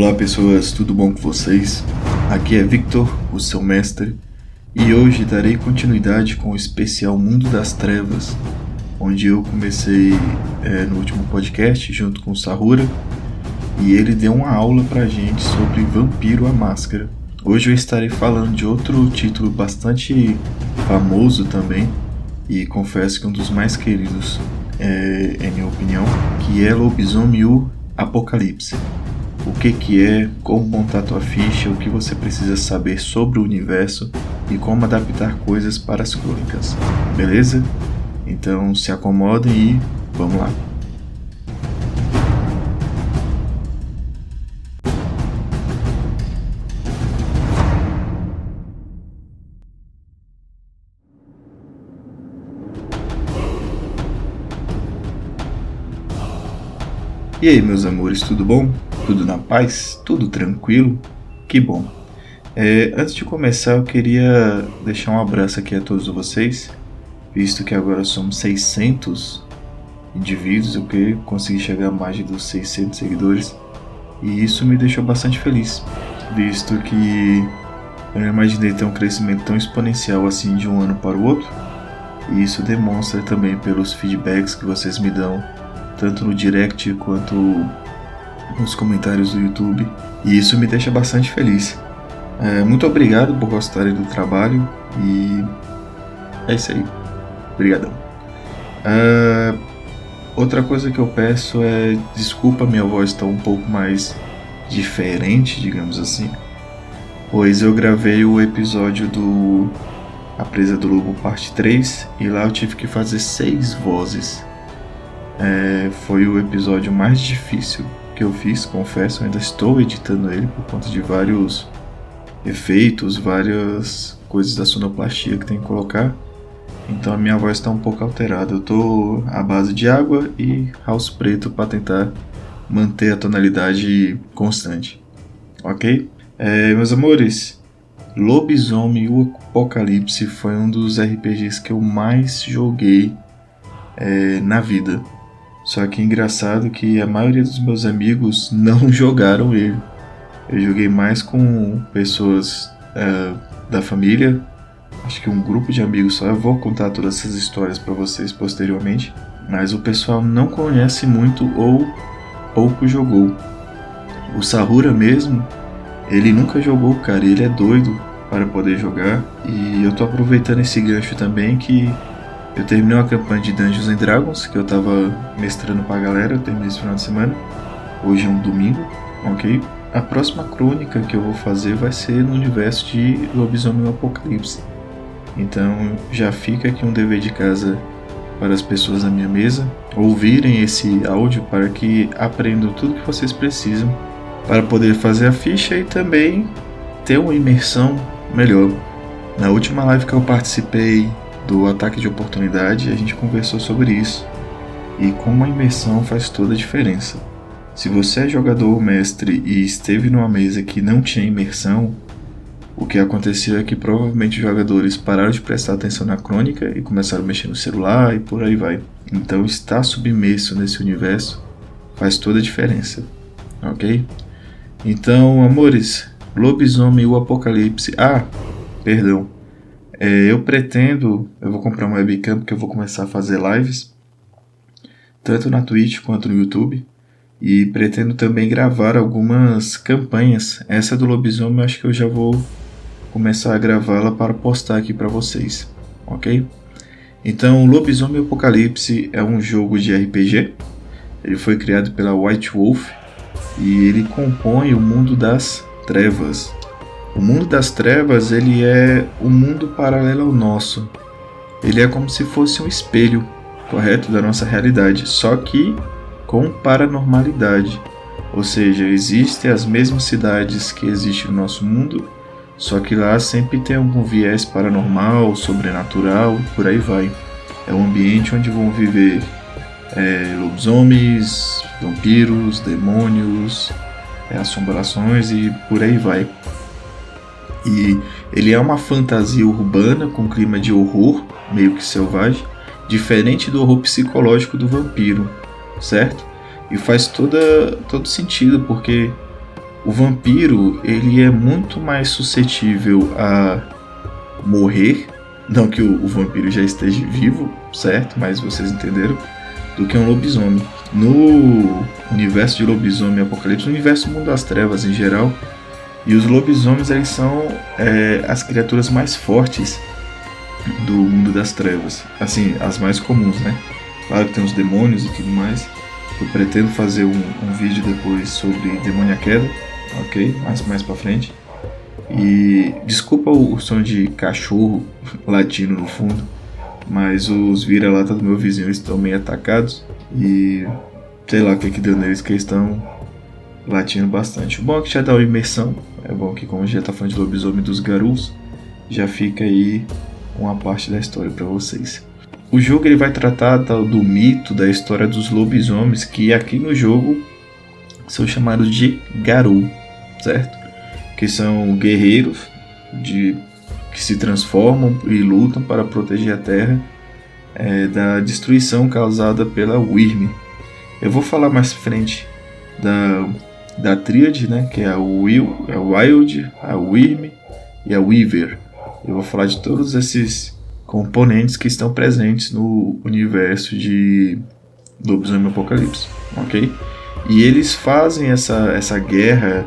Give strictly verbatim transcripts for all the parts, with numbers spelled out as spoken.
Olá pessoas, tudo bom com vocês? Aqui é Victor, o seu mestre, e hoje darei continuidade com o especial Mundo das Trevas, onde eu comecei é, no último podcast junto com o Sahura, e ele deu uma aula pra gente sobre Vampiro à Máscara. Hoje eu estarei falando de outro título bastante famoso também, e confesso que um dos mais queridos, é, em minha opinião, que é Lobisomem o Apocalipse. O que que é, como montar tua ficha, o que você precisa saber sobre o universo e como adaptar coisas para as crônicas, beleza? Então se acomodem e vamos lá! E aí meus amores, tudo bom? Tudo na paz? Tudo tranquilo? Que bom! É, antes de começar eu queria deixar um abraço aqui a todos vocês, visto que agora somos seiscentos indivíduos, eu okay? consegui chegar a mais dos seiscentos seguidores, e isso me deixou bastante feliz, visto que eu não imaginei ter um crescimento tão exponencial assim de um ano para o outro, e isso demonstra também pelos feedbacks que vocês me dão tanto no direct quanto nos comentários do YouTube, e isso me deixa bastante feliz. É, muito obrigado por gostarem do trabalho, e é isso aí, obrigadão. É, outra coisa que eu peço é, desculpa, minha voz está um pouco mais diferente, digamos assim, pois eu gravei o episódio do A Presa do Lobo parte três, e lá eu tive que fazer seis vozes. É, foi o episódio mais difícil que eu fiz, confesso, eu ainda estou editando ele por conta de vários efeitos, várias coisas da sonoplastia que tem que colocar, então a minha voz está um pouco alterada, eu estou à base de água e house preto para tentar manter a tonalidade constante, ok? É, meus amores, Lobisomem o Apocalipse foi um dos R P Gs que eu mais joguei é, na vida. Só que é engraçado que a maioria dos meus amigos não jogaram ele. Eu joguei mais com pessoas uh, da família, acho que um grupo de amigos só. Eu vou contar todas essas histórias para vocês posteriormente. Mas o pessoal não conhece muito ou pouco jogou. O Sahura mesmo, ele nunca jogou, cara. Ele é doido para poder jogar. E eu tô aproveitando esse gancho também que... eu terminei uma campanha de Dungeons and Dragons, que eu tava mestrando pra galera, eu terminei esse final de semana. Hoje é um domingo, ok? A próxima crônica que eu vou fazer vai ser no universo de Lobisomem o Apocalipse. Então já fica aqui um dever de casa para as pessoas da minha mesa ouvirem esse áudio para que aprendam tudo que vocês precisam para poder fazer a ficha e também ter uma imersão melhor. Na última live que eu participei do ataque de oportunidade, a gente conversou sobre isso e como a imersão faz toda a diferença. Se você é jogador ou mestre e esteve numa mesa que não tinha imersão, o que aconteceu é que provavelmente os jogadores pararam de prestar atenção na crônica e começaram a mexer no celular e por aí vai. Então estar submerso nesse universo faz toda a diferença, ok? Então, amores, Lobisomem o Apocalipse... Ah, perdão. É, eu pretendo, eu vou comprar uma webcam porque eu vou começar a fazer lives, tanto na Twitch quanto no YouTube, e pretendo também gravar algumas campanhas. Essa do Lobisomem eu acho que eu já vou começar a gravá-la para postar aqui para vocês, ok? Então, Lobisomem Apocalipse é um jogo de R P G, ele foi criado pela White Wolf e ele compõe o Mundo das Trevas. O mundo das trevas, ele é um mundo paralelo ao nosso. Ele é como se fosse um espelho, correto, da nossa realidade, só que com paranormalidade. Ou seja, existem as mesmas cidades que existem no nosso mundo, só que lá sempre tem algum viés paranormal, sobrenatural, por aí vai. É um ambiente onde vão viver é, lobisomens, vampiros, demônios, é, assombrações e por aí vai. E ele é uma fantasia urbana com clima de horror, meio que selvagem, diferente do horror psicológico do vampiro, certo? E faz toda, todo sentido, porque O vampiro, ele é muito mais suscetível a morrer, não que o, o vampiro já esteja vivo, certo? Mas vocês entenderam, do que um lobisomem. No universo de Lobisomem e Apocalipse, no universo do Mundo das Trevas em geral, e os lobisomens, eles são é, as criaturas mais fortes do Mundo das Trevas, assim, as mais comuns, né? Claro que tem os demônios e tudo mais. Eu pretendo fazer um, um vídeo depois sobre Demônio à Queda, ok? Mais, mais pra frente. E desculpa o, o som de cachorro latindo no fundo, mas os vira-lata do meu vizinho estão meio atacados e sei lá o que que deu neles, que eles estão latindo bastante. O bom é que já dá uma imersão, é bom que, como já tá falando de lobisomem dos Garus, já fica aí uma parte da história pra vocês. O jogo ele vai tratar do mito, da história dos lobisomens, que aqui no jogo são chamados de Garu, certo? Que são guerreiros de, que se transformam e lutam para proteger a terra é, da destruição causada pela Wyrm. Eu vou falar mais frente da, da tríade, né, que é a, Will, a Wild, a Wyrm e a Weaver. Eu vou falar de todos esses componentes que estão presentes no universo de Lobisomem Apocalipse, ok? E eles fazem essa, essa guerra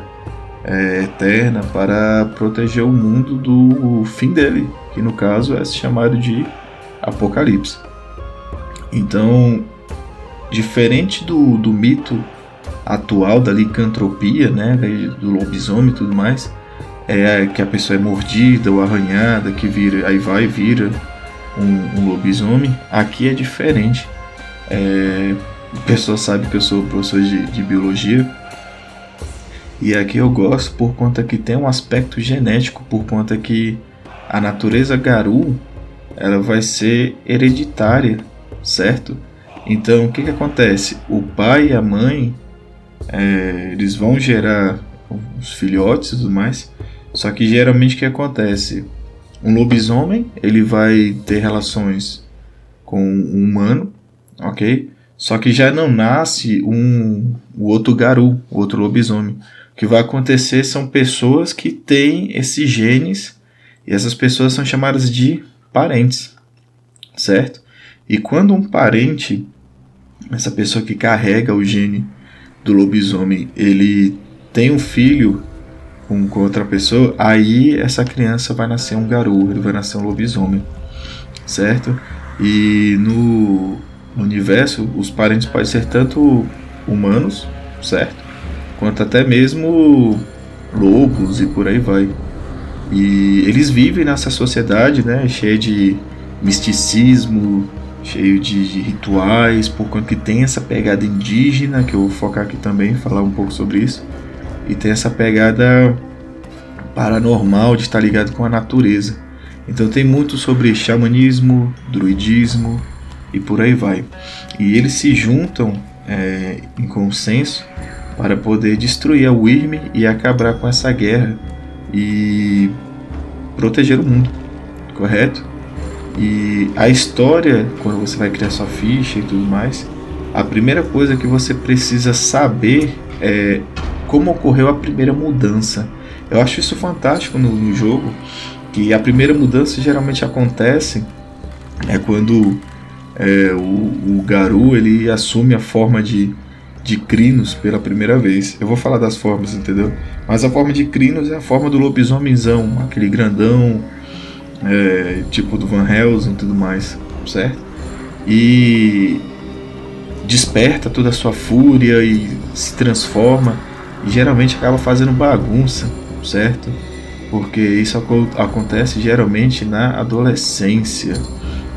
é, eterna para proteger o mundo do fim dele, que no caso é chamado de Apocalipse. Então, diferente do, do mito atual da licantropia, né, do lobisomem e tudo mais, é que a pessoa é mordida ou arranhada, que vira, aí vai e vira Um, um lobisomem. Aqui é diferente. É, a pessoa sabe que eu sou professor de, de biologia, e aqui eu gosto por conta que tem um aspecto genético, por conta que a natureza Garu, ela vai ser hereditária, certo? Então o que que acontece? O pai e a mãe é, eles vão gerar os filhotes e tudo mais. Só que geralmente o que acontece? Um lobisomem, ele vai ter relações com um humano, ok? Só que já não nasce um, o outro Garu, o outro lobisomem. O que vai acontecer são pessoas que têm esses genes, e essas pessoas são chamadas de parentes, certo? E quando um parente, essa pessoa que carrega o gene do lobisomem, ele tem um filho com outra pessoa, aí essa criança vai nascer um Garu, ele vai nascer um lobisomem, certo? E no universo, os parentes podem ser tanto humanos, certo? Quanto até mesmo lobos e por aí vai. E eles vivem nessa sociedade, né, cheia de misticismo, cheio de, de rituais, por conta que tem essa pegada indígena, que eu vou focar aqui também, falar um pouco sobre isso. E tem essa pegada paranormal de estar ligado com a natureza. Então tem muito sobre xamanismo, druidismo e por aí vai. E eles se juntam é, em consenso para poder destruir a Wyrm e acabar com essa guerra e proteger o mundo, correto? E a história, quando você vai criar sua ficha e tudo mais, a primeira coisa que você precisa saber é como ocorreu a primeira mudança. Eu acho isso fantástico no, no jogo, que a primeira mudança geralmente acontece é quando é, o, o Garu ele assume a forma de, de Crinos pela primeira vez. Eu vou falar das formas, entendeu? Mas a forma de Crinos é a forma do lobisomenzão, aquele grandão, é, tipo do Van Helsing e tudo mais, certo? E desperta toda a sua fúria e se transforma, e geralmente acaba fazendo bagunça, certo? Porque isso ac- acontece geralmente na adolescência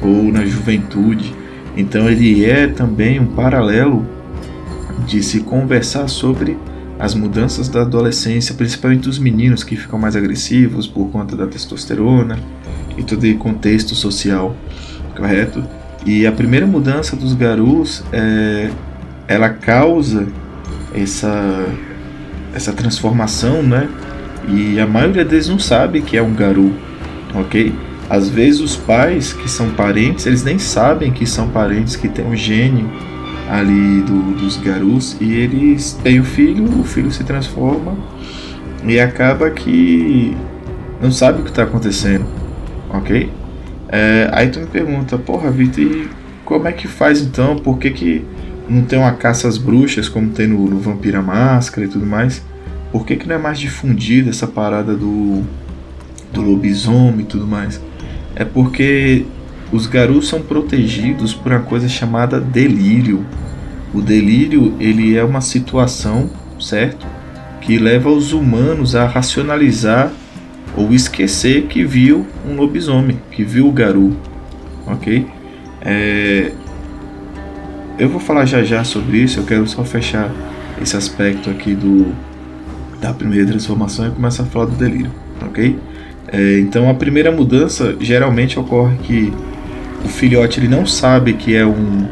ou na juventude. Então ele é também um paralelo de se conversar sobre as mudanças da adolescência, principalmente dos meninos que ficam mais agressivos por conta da testosterona e todo o contexto social, correto? E a primeira mudança dos Garus, é, ela causa essa, essa transformação, né? E a maioria deles não sabe que é um Garu, ok? Às vezes os pais, que são parentes, eles nem sabem que são parentes, que tem um gene ali do, dos Garus, e eles têm o filho, o filho se transforma e acaba que não sabe o que está acontecendo, ok? É, aí tu me pergunta, porra, Vitor, e como é que faz então? Por que que não tem uma caça às bruxas como tem no, no Vampiro à Máscara e tudo mais? Por que que não é mais difundida essa parada do, do lobisomem e tudo mais? É porque os Garus são protegidos por uma coisa chamada delírio. O delírio, ele é uma situação, certo? Que leva os humanos a racionalizar ou esquecer que viu um lobisomem, que viu o Garu, ok? É... Eu vou falar já já sobre isso, eu quero só fechar esse aspecto aqui do... da primeira transformação e começar a falar do delírio, ok? É... Então a primeira mudança geralmente ocorre que o filhote ele não sabe que é um,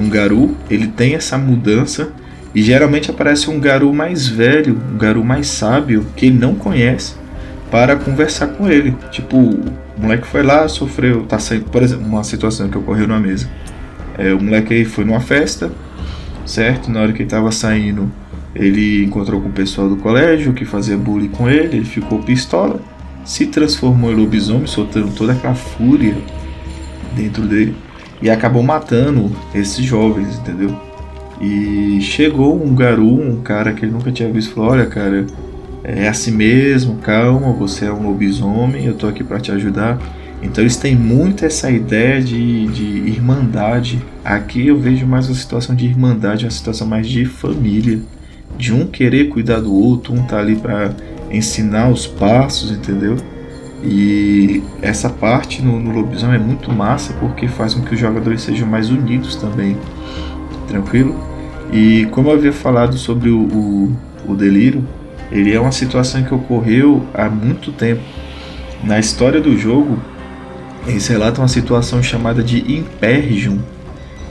um Garu, ele tem essa mudança e geralmente aparece um Garu mais velho, um Garu mais sábio, que ele não conhece, para conversar com ele. Tipo, o moleque foi lá, sofreu, tá saindo, por exemplo, uma situação que ocorreu na mesa. É, o moleque aí foi numa festa, certo? Na hora que ele tava saindo, ele encontrou com o pessoal do colégio, que fazia bullying com ele, ele ficou pistola, se transformou em lobisomem, soltando toda aquela fúria dentro dele, e acabou matando esses jovens, entendeu? E chegou um garu, um cara que ele nunca tinha visto, falou, olha, cara, é assim mesmo, calma, você é um lobisomem, eu tô aqui pra te ajudar. Então eles têm muito essa ideia de, de irmandade. Aqui eu vejo mais uma situação de irmandade, uma situação mais de família, de um querer cuidar do outro, um tá ali pra ensinar os passos, entendeu? E essa parte no, no lobisomem é muito massa, porque faz com que os jogadores sejam mais unidos também, tranquilo? E como eu havia falado sobre o, o, o delírio, ele é uma situação que ocorreu há muito tempo. Na história do jogo, eles relatam uma situação chamada de Imperium,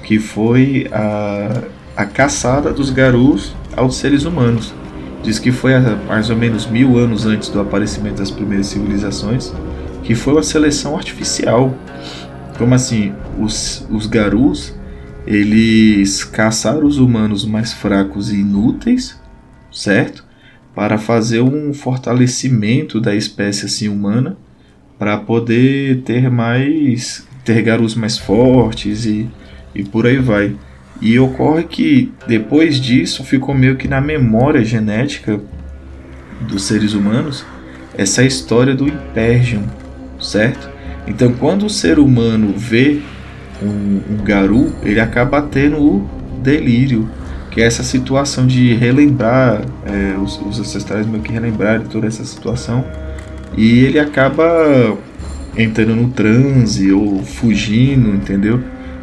que foi a, a caçada dos Garus aos seres humanos. Diz que foi há mais ou menos mil anos antes do aparecimento das primeiras civilizações, que foi uma seleção artificial. Como assim? Os, os Garus, eles caçaram os humanos mais fracos e inúteis, certo? Para fazer um fortalecimento da espécie assim, humana, para poder ter mais, ter garus mais fortes e, e por aí vai. E ocorre que depois disso ficou meio que na memória genética dos seres humanos essa história do Imperium, certo? Então quando o ser humano vê um, um garu, ele acaba tendo o delírio, que é essa situação de relembrar, é, os, os ancestrais meio que relembrarem toda essa situação, e ele acaba entrando no transe ou fugindo, entendeu?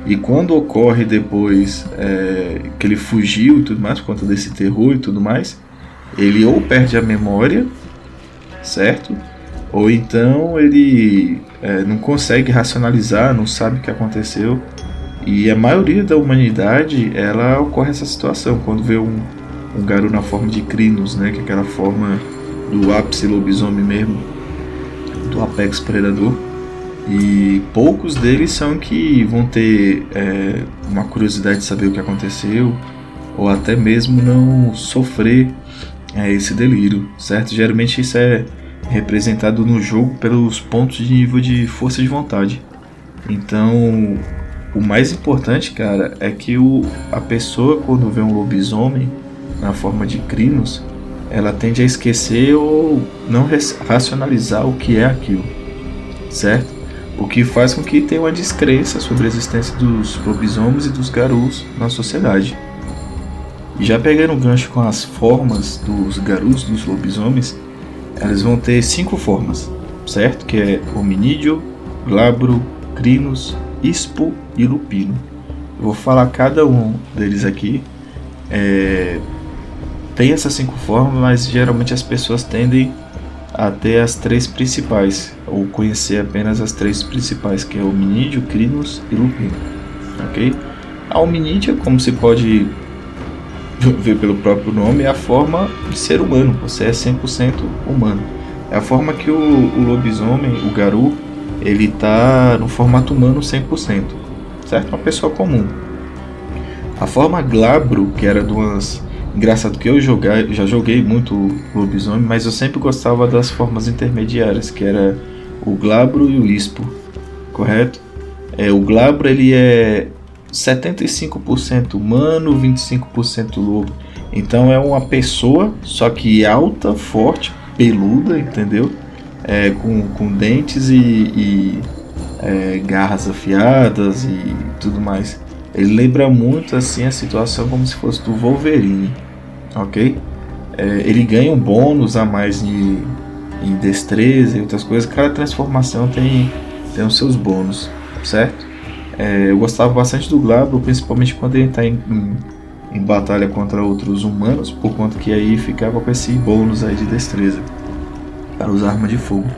E quando ocorre depois é, que ele fugiu e tudo mais, por conta desse terror e tudo mais, ele ou perde a memória, certo? Ou então ele é, não consegue racionalizar, não sabe o que aconteceu. E a maioria da humanidade, ela ocorre essa situação, quando vê um, um garu na forma de Crinos, né, que é aquela forma do ápice lobisomem mesmo, do apex predador. E poucos deles são que vão ter é, uma curiosidade de saber o que aconteceu, ou até mesmo não sofrer é, esse delírio, certo? Geralmente isso é representado no jogo pelos pontos de nível de força de vontade. Então... O mais importante, cara, é que o, a pessoa, quando vê um lobisomem na forma de Crinos, ela tende a esquecer ou não res, racionalizar o que é aquilo, certo? O que faz com que tenha uma descrença sobre a existência dos lobisomens e dos garus na sociedade. E já pegando um gancho com as formas dos garus, dos lobisomens, elas vão ter cinco formas, certo? Que é Hominídeo, Glabro, Crinos, Ispo e Lupino. Eu vou falar cada um deles aqui. É... Tem essas cinco formas, mas geralmente as pessoas tendem a ter as três principais, ou conhecer apenas as três principais, que é Hominídeo, Crinos e Lupino. Okay? A hominídea, como se pode ver pelo próprio nome, é a forma de ser humano. Você é cem por cento humano. É a forma que o, o lobisomem, o garu, ele está no formato humano cem por cento, certo? Uma pessoa comum. A forma Glabro, que era de umas... Engraçado que eu jogar, eu já joguei muito lobisomem, mas eu sempre gostava das formas intermediárias, que era o Glabro e o Ispo, correto? É, o Glabro ele é setenta e cinco por cento humano, vinte e cinco por cento lobo. Então é uma pessoa, só que alta, forte, peluda, entendeu? É, com, com dentes e, e é, garras afiadas e tudo mais. Ele lembra muito assim a situação como se fosse do Wolverine, ok? É, ele ganha um bônus a mais em, em destreza e outras coisas. Cada transformação tem, tem os seus bônus, certo? É, eu gostava bastante do Glabro, principalmente quando ele está em, em, em batalha contra outros humanos, por conta que aí ficava com esse bônus aí de destreza para usar arma de fogo.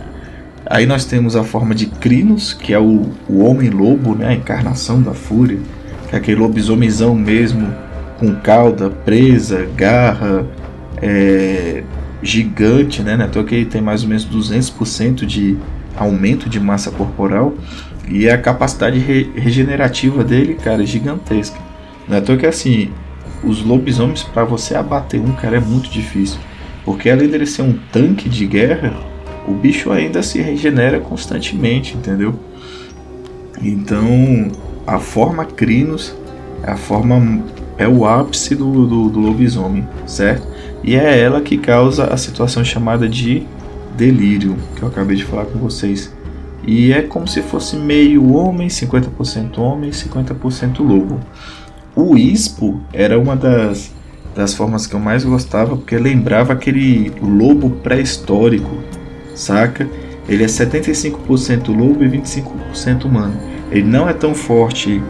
Aí nós temos a forma de Crinos, que é o, o Homem-Lobo, né? A encarnação da fúria. Que é aquele lobisomizão mesmo, com cauda, presa, garra, é, gigante, né? Até que ele tem mais ou menos duzentos por cento de aumento de massa corporal. E a capacidade re- regenerativa dele, cara, é gigantesca. Não é tão que assim, os lobisomens, para você abater um, cara, é muito difícil. Porque além dele ser um tanque de guerra, o bicho ainda se regenera constantemente, entendeu? Então... A forma Crinos é a forma, é o ápice do, do, do lobisomem, certo? E é ela que causa a situação chamada de delírio, que eu acabei de falar com vocês. E é como se fosse meio homem, cinquenta por cento homem, cinquenta por cento lobo. O Ispo era uma das, das formas que eu mais gostava, porque lembrava aquele lobo pré-histórico, saca? Ele é setenta e cinco por cento lobo e vinte e cinco por cento humano. Ele não é tão forte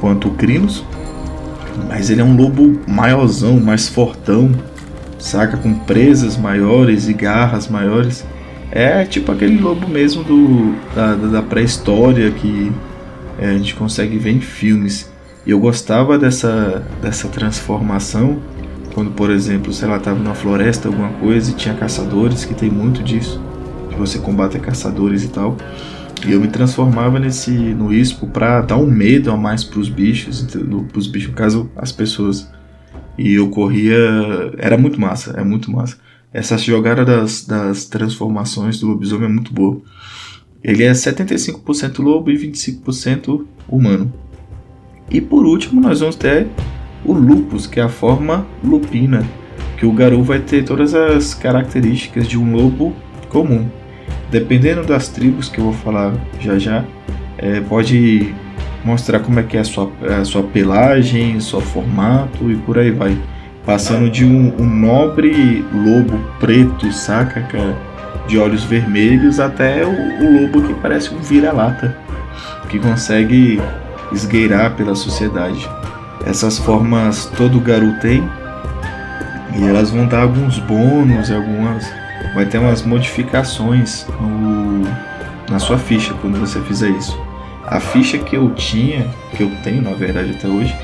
quanto o Crinos, mas ele é um lobo maiorzão, mais fortão, saca? Com presas maiores e garras maiores. É tipo aquele lobo mesmo do, da, da pré-história que é, a gente consegue ver em filmes. E eu gostava dessa, dessa transformação quando, por exemplo, sei lá, estava numa floresta, alguma coisa, e tinha caçadores, que tem muito disso. Você combate caçadores e tal. E eu me transformava nesse, no Ispo pra dar um medo a mais pros bichos, pros bichos, no caso, as pessoas. E eu corria... Era muito massa, é muito massa. Essa jogada das, das transformações do lobisomem é muito boa. Ele é setenta e cinco por cento lobo e vinte e cinco por cento humano. E por último, nós vamos ter o Lupus, que é a forma Lupina. Que o Garu vai ter todas as características de um lobo comum. Dependendo das tribos, que eu vou falar já já, é, pode mostrar como é que é a sua, a sua pelagem, seu formato e por aí vai. Passando de um, um nobre lobo preto, saca, cara, de olhos vermelhos, até o, o lobo que parece um vira-lata, que consegue esgueirar pela sociedade. Essas formas todo Garu tem, e elas vão dar alguns bônus, algumas... Vai ter umas modificações no, na sua ficha quando você fizer isso. A ficha que eu tinha, que eu tenho na verdade até hoje,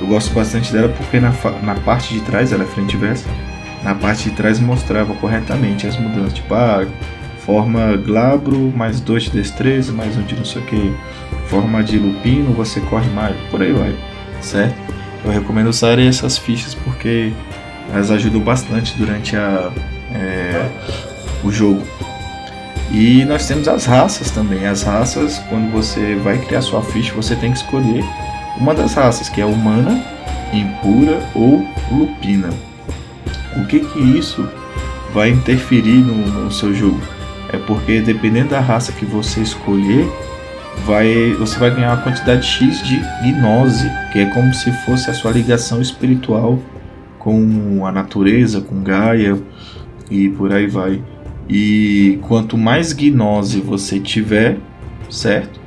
eu gosto bastante dela porque na, na parte de trás, ela é frente e versa, na parte de trás mostrava corretamente as mudanças. Tipo, ah, forma Glabro, mais dois de destreza, mais um de não sei o que. Forma de Lupino, você corre mais, por aí vai, certo? Eu recomendo usar essas fichas porque elas ajudam bastante durante a... É, o jogo. E nós temos as raças também. As raças, quando você vai criar sua ficha, você tem que escolher uma das raças, que é humana, impura ou lupina. O que que isso vai interferir no, no seu jogo? É porque dependendo da raça que você escolher, vai, você vai ganhar uma quantidade X de gnose, que é como se fosse a sua ligação espiritual com a natureza, com Gaia e por aí vai. E quanto mais gnose você tiver, certo?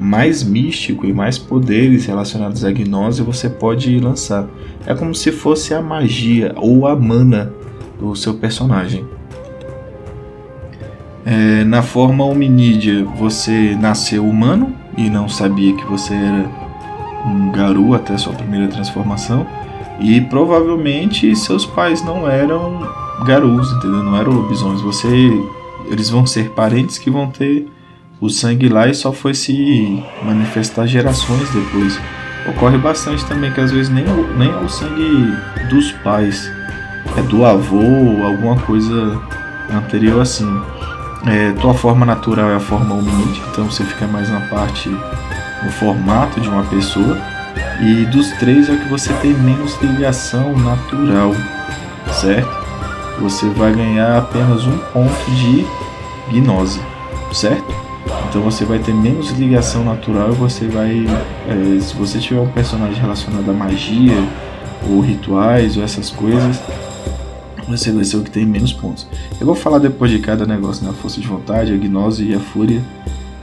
Mais místico e mais poderes relacionados à gnose você pode lançar. É como se fosse a magia ou a mana do seu personagem. É, na forma hominídea, você nasceu humano e não sabia que você era um Garu até a sua primeira transformação. E provavelmente seus pais não eram Garus, entendeu? Não eram lobisomens. Você, eles vão ser parentes que vão ter o sangue lá e só foi se manifestar gerações depois. ocorre bastante também, que às vezes nem, nem é o sangue dos pais, é do avô ou alguma coisa anterior assim. É, tua forma natural é a forma hominídea, então você fica mais na parte, no formato de uma pessoa, e dos três é o que você tem menos ligação natural, certo? Você vai ganhar apenas um ponto de gnose, certo? Então você vai ter menos ligação natural, você vai, é, se você tiver um personagem relacionado a magia, ou rituais, ou essas coisas, você vai ser o que tem menos pontos. Eu vou falar depois de cada negócio, né? A força de vontade, a gnose e a fúria,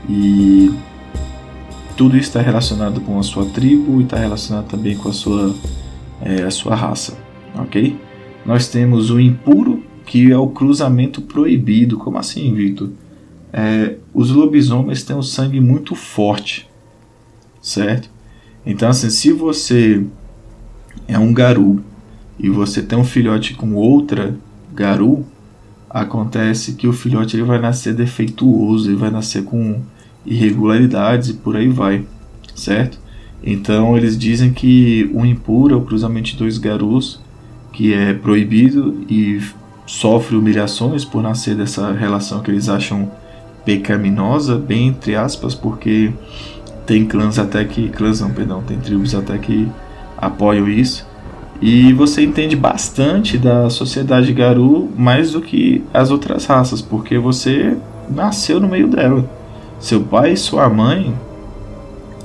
e tudo isso está relacionado com a sua tribo e está relacionado também com a sua, é, a sua raça, ok? Nós temos o impuro, que é o cruzamento proibido. Como assim, Victor? É, os lobisomens têm um sangue muito forte, certo? Então, assim, se você é um garu e você tem um filhote com outra garu, acontece que o filhote ele vai nascer defeituoso, ele vai nascer com irregularidades e por aí vai, certo? Então, eles dizem que o impuro é o cruzamento de dois garus, que é proibido e sofre humilhações por nascer dessa relação que eles acham pecaminosa, bem entre aspas, porque tem clãs até que... clãs não, perdão, tem tribos até que apoiam isso. E você entende bastante da sociedade Garu, mais do que as outras raças, porque você nasceu no meio dela. Seu pai e sua mãe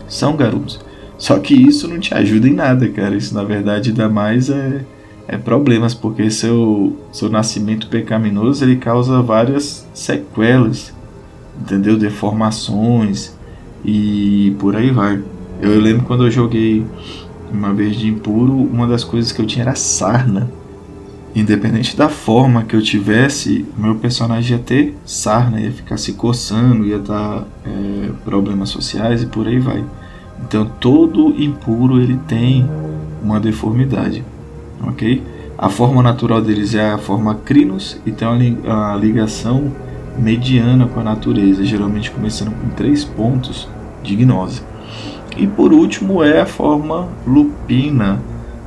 são Garus. Só que isso não te ajuda em nada, cara. Isso, na verdade, dá mais... é... É problemas, porque seu, seu nascimento pecaminoso ele causa várias sequelas, entendeu? Deformações e por aí vai. Eu, eu lembro quando eu joguei uma vez de impuro, uma das coisas que eu tinha era sarna. Independente da forma que eu tivesse, meu personagem ia ter sarna, ia ficar se coçando, ia dar é, problemas sociais e por aí vai. Então todo impuro ele tem uma deformidade. Okay? A forma natural deles é a forma Crinos e tem uma ligação mediana com a natureza, geralmente começando com três pontos de gnose. E por último é a forma Lupina.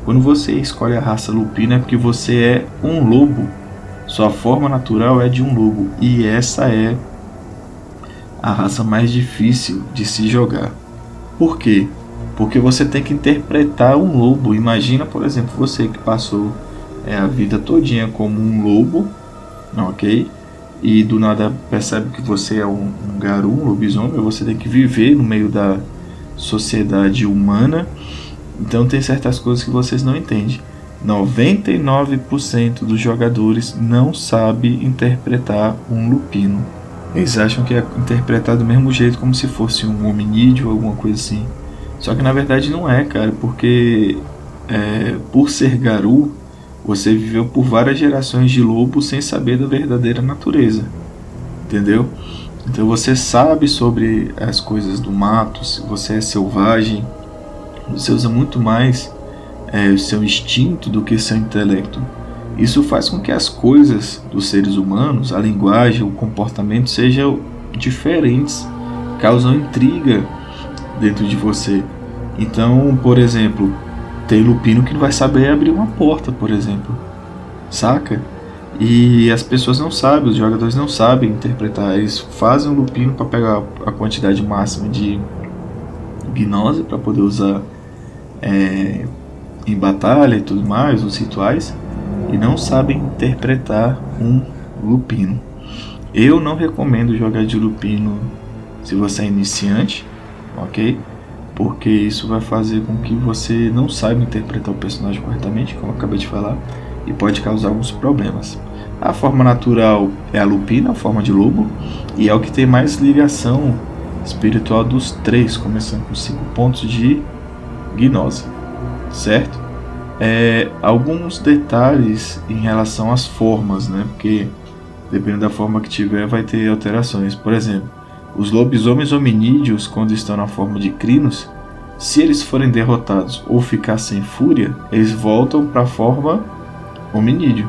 Quando você escolhe a raça Lupina é porque você é um lobo, sua forma natural é de um lobo, e essa é a raça mais difícil de se jogar. Por quê? Porque você tem que interpretar um lobo. Imagina, por exemplo, você que passou é, a vida todinha como um lobo, ok? E do nada percebe que você é um, um garu, um lobisomem. Você tem que viver no meio da sociedade humana. Então tem certas coisas que vocês não entendem. noventa e nove por cento dos jogadores não sabe interpretar um lupino. Eles acham que é interpretar do mesmo jeito, como se fosse um hominídeo ou alguma coisa assim. Só que na verdade não é, cara, porque é, por ser garu, você viveu por várias gerações de lobo sem saber da verdadeira natureza, entendeu? Então você sabe sobre as coisas do mato, se você é selvagem, você usa muito mais é, o seu instinto do que seu intelecto. Isso faz com que as coisas dos seres humanos, a linguagem, o comportamento sejam diferentes, causam intriga dentro de você. Então, por exemplo, tem lupino que não vai saber abrir uma porta, por exemplo, saca? E as pessoas não sabem, os jogadores não sabem interpretar. Eles fazem o lupino para pegar a quantidade máxima de gnose para poder usar é, em batalha e tudo mais, os rituais, e não sabem interpretar um lupino. Eu não recomendo jogar de lupino se você é iniciante, ok? Porque isso vai fazer com que você não saiba interpretar o personagem corretamente, como eu acabei de falar, e pode causar alguns problemas. A forma natural é a lupina, a forma de lobo, e é o que tem mais ligação espiritual dos três, começando com cinco pontos de gnose, certo? É, alguns detalhes em relação às formas, né? Porque dependendo da forma que tiver vai ter alterações. Por exemplo, os lobisomens hominídeos, quando estão na forma de crinos, se eles forem derrotados ou ficar sem fúria, eles voltam para a forma hominídeo.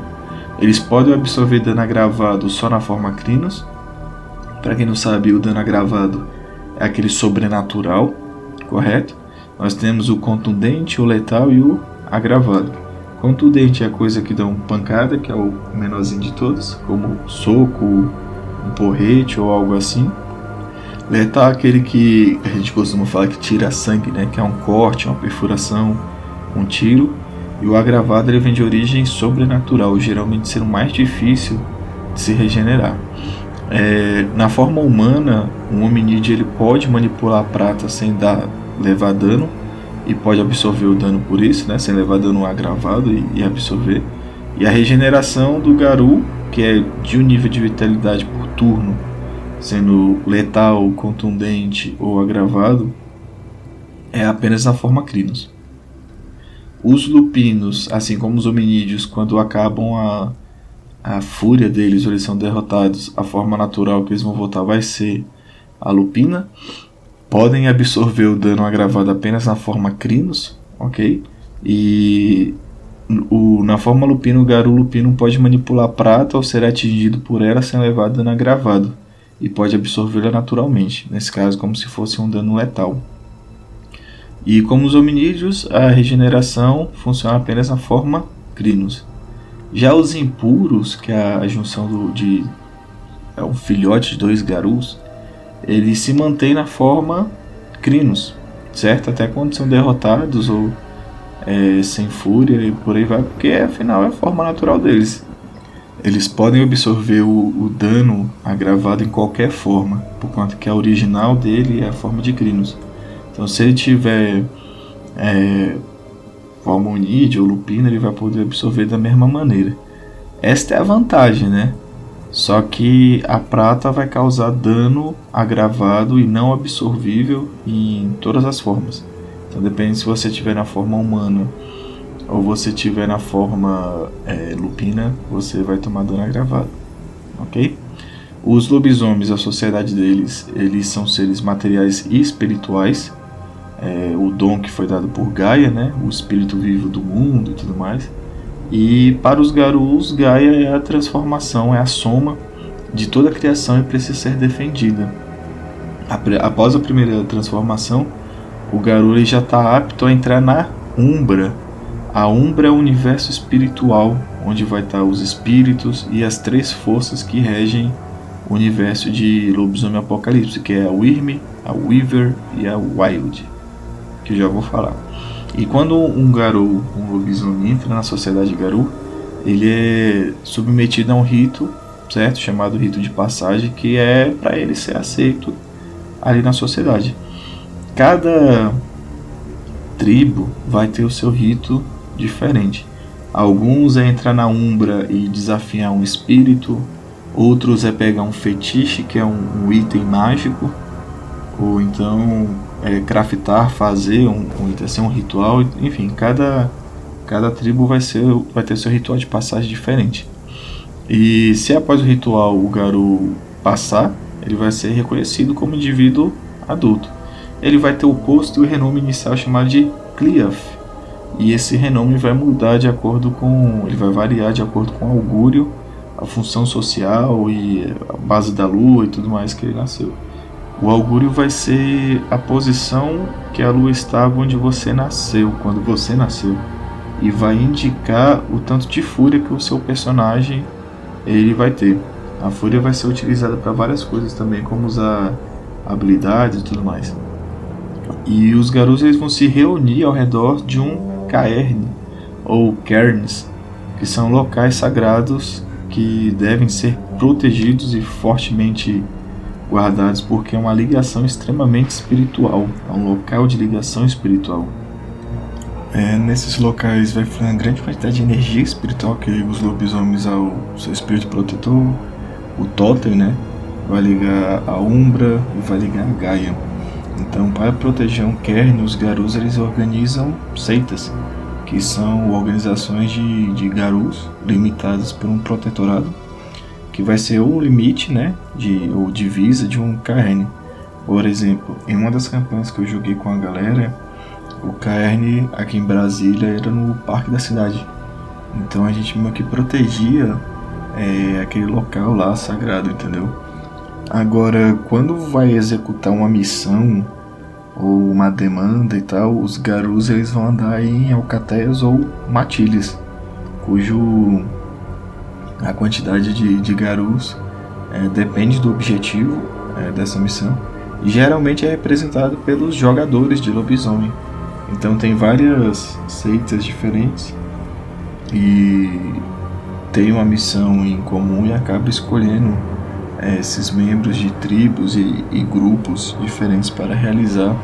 Eles podem absorver dano agravado só na forma crinos. Para quem não sabe, o dano agravado é aquele sobrenatural, correto? Nós temos o contundente, o letal e o agravado. Contundente é a coisa que dá uma pancada, que é o menorzinho de todos, como soco, um porrete ou algo assim. Letal é aquele que a gente costuma falar que tira sangue, né? Que é um corte, uma perfuração, um tiro. E o agravado ele vem de origem sobrenatural, geralmente sendo mais difícil de se regenerar. É, na forma humana, um hominídeo ele pode manipular a prata sem dar, levar dano, e pode absorver o dano por isso, né? Sem levar dano agravado e, e absorver. E a regeneração do Garu, que é de um nível de vitalidade por turno, sendo letal, contundente ou agravado, é apenas na forma Crinos. Os lupinos, assim como os hominídeos, quando acabam a, a fúria deles, ou eles são derrotados, a forma natural que eles vão voltar vai ser a lupina. Podem absorver o dano agravado apenas na forma Crinos, ok? E o, na forma lupino, o Garu lupino pode manipular a prata ou ser atingido por ela sem levar dano agravado, e pode absorvê-la naturalmente, nesse caso como se fosse um dano letal. E como os hominídeos, a regeneração funciona apenas na forma Crinos. Já os impuros, que é a junção do, de é um filhote de dois Garus, eles se mantêm na forma Crinos, certo? Até quando são derrotados ou é, sem fúria e por aí vai, porque afinal é a forma natural deles. Eles podem absorver o, o dano agravado em qualquer forma, por conta que a original dele é a forma de Crinos. Então, se ele tiver é, hominídeo ou lupino, ele vai poder absorver da mesma maneira. Esta é a vantagem, né? Só que a prata vai causar dano agravado e não absorvível em todas as formas. Então, depende se você estiver na forma humana ou você estiver na forma é, lupina, você vai tomar dano agravado, ok? Os lobisomens, a sociedade deles, eles são seres materiais e espirituais. É, o dom que foi dado por Gaia, né? O espírito vivo do mundo e tudo mais. E para os Garus, Gaia é a transformação, é a soma de toda a criação e precisa ser defendida. Após a primeira transformação, o Garu ele já está apto a entrar na Umbra. A Umbra é o universo espiritual, onde vai estar os espíritos e as três forças que regem o universo de Lobisomem o Apocalipse, que é a Wyrm, a Weaver e a Wild, que eu já vou falar. E quando um Garu, um lobisomem, entra na sociedade Garu, ele é submetido a um rito, certo? Chamado rito de passagem, que é para ele ser aceito ali na sociedade. Cada tribo vai ter o seu rito diferente. Alguns é entrar na Umbra e desafiar um espírito, outros é pegar um fetiche, que é um, um item mágico, ou então é, craftar, fazer um, um item, assim, um ritual. Enfim, cada, cada tribo vai, ser, vai ter seu ritual de passagem diferente. E se após o ritual o Garu passar, ele vai ser reconhecido como indivíduo adulto. Ele vai ter o posto e o renome inicial chamado de Cliath, e esse renome vai mudar de acordo com, ele vai variar de acordo com o Augúrio, a função social e a base da lua e tudo mais que ele nasceu. O augúrio vai ser a posição que a lua estava onde você nasceu, quando você nasceu, e vai indicar o tanto de fúria que o seu personagem ele vai ter. A fúria vai ser utilizada para várias coisas também, como usar habilidades e tudo mais. E os garus eles vão se reunir ao redor de um caern ou cairns, que são locais sagrados que devem ser protegidos e fortemente guardados, porque é uma ligação extremamente espiritual, é um local de ligação espiritual. É, nesses locais vai fluir uma grande quantidade de energia espiritual que liga os lobisomens ao seu espírito protetor, o Totem, né? Vai ligar a Umbra e vai ligar a Gaia. Então, para proteger um Caern, os Garus eles organizam seitas, que são organizações de, de Garus limitadas por um protetorado, que vai ser o limite, né, de, ou divisa de um Caern. Por exemplo, em uma das campanhas que eu joguei com a galera, o Caern aqui em Brasília era no parque da cidade. Então a gente meio que protegia é, aquele local lá sagrado, entendeu? Agora, quando vai executar uma missão ou uma demanda e tal, os Garus eles vão andar em alcateias ou matilhas, cujo a quantidade de, de Garus é, depende do objetivo é, dessa missão, e geralmente é representado pelos jogadores de lobisomem. Então tem várias seitas diferentes e tem uma missão em comum e acaba escolhendo é, esses membros de tribos e, e grupos diferentes para realizar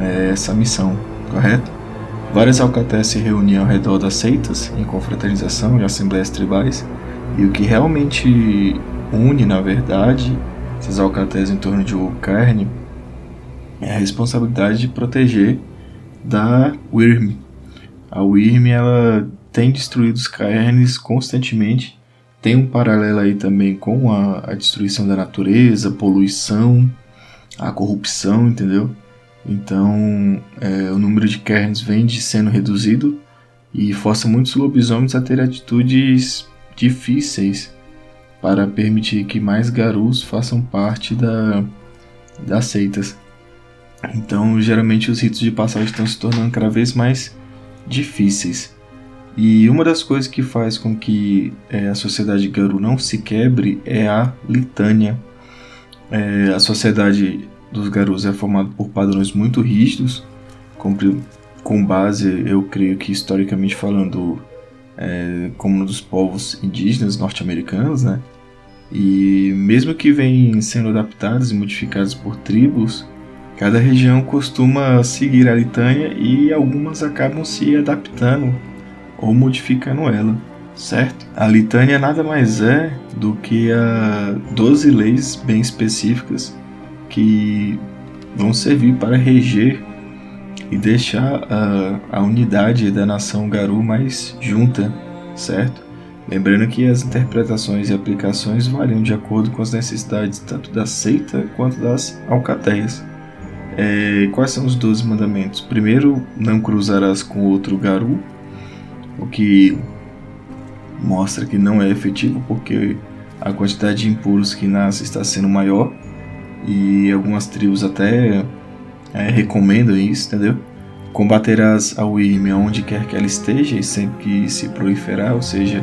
é, essa missão, correto? Várias alcateias se reuniam ao redor das seitas em confraternização e assembleias tribais, e o que realmente une, na verdade, essas alcateias em torno de Caern é a responsabilidade de proteger da Wyrm. A Wyrm, ela tem destruído os Caerns constantemente. Tem um paralelo aí também com a, a destruição da natureza, poluição, a corrupção, entendeu? Então, é, o número de Caerns vem de sendo reduzido e força muitos lobisomens a ter atitudes difíceis para permitir que mais Garus façam parte da, das seitas. Então, geralmente, os ritos de passagem estão se tornando cada vez mais difíceis. E uma das coisas que faz com que é, a sociedade Garu não se quebre é a Litânia. É, a sociedade dos Garus é formada por padrões muito rígidos, com, com base, eu creio que, historicamente falando, é, como dos povos indígenas norte-americanos, né? E mesmo que venham sendo adaptados e modificados por tribos, cada região costuma seguir a Litânia e algumas acabam se adaptando ou modificando ela, certo? A Litânia nada mais é do que a doze leis bem específicas que vão servir para reger e deixar a, a unidade da nação Garu mais junta, certo? Lembrando que as interpretações e aplicações variam de acordo com as necessidades tanto da seita quanto das alcateias. É, quais são os doze mandamentos? Primeiro, não cruzarás com outro Garu, o que mostra que não é efetivo, porque a quantidade de impuros que nasce está sendo maior, e algumas tribos até é, recomendam isso, entendeu? Combaterás a Wyrm onde quer que ela esteja e sempre que se proliferar, ou seja,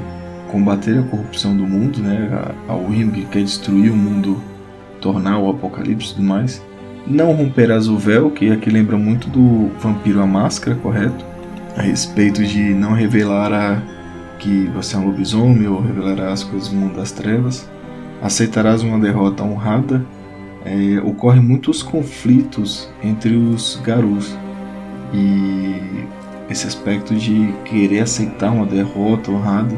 combater a corrupção do mundo, né? A Wyrm que quer destruir o mundo, tornar o apocalipse e tudo mais. Não romperás o véu, que aqui lembra muito do Vampiro à Máscara, correto? A respeito de não revelar a... que você é um lobisomem ou revelará as coisas do mundo das trevas. Aceitarás uma derrota honrada. É, ocorrem muitos conflitos entre os Garus. E esse aspecto de querer aceitar uma derrota honrada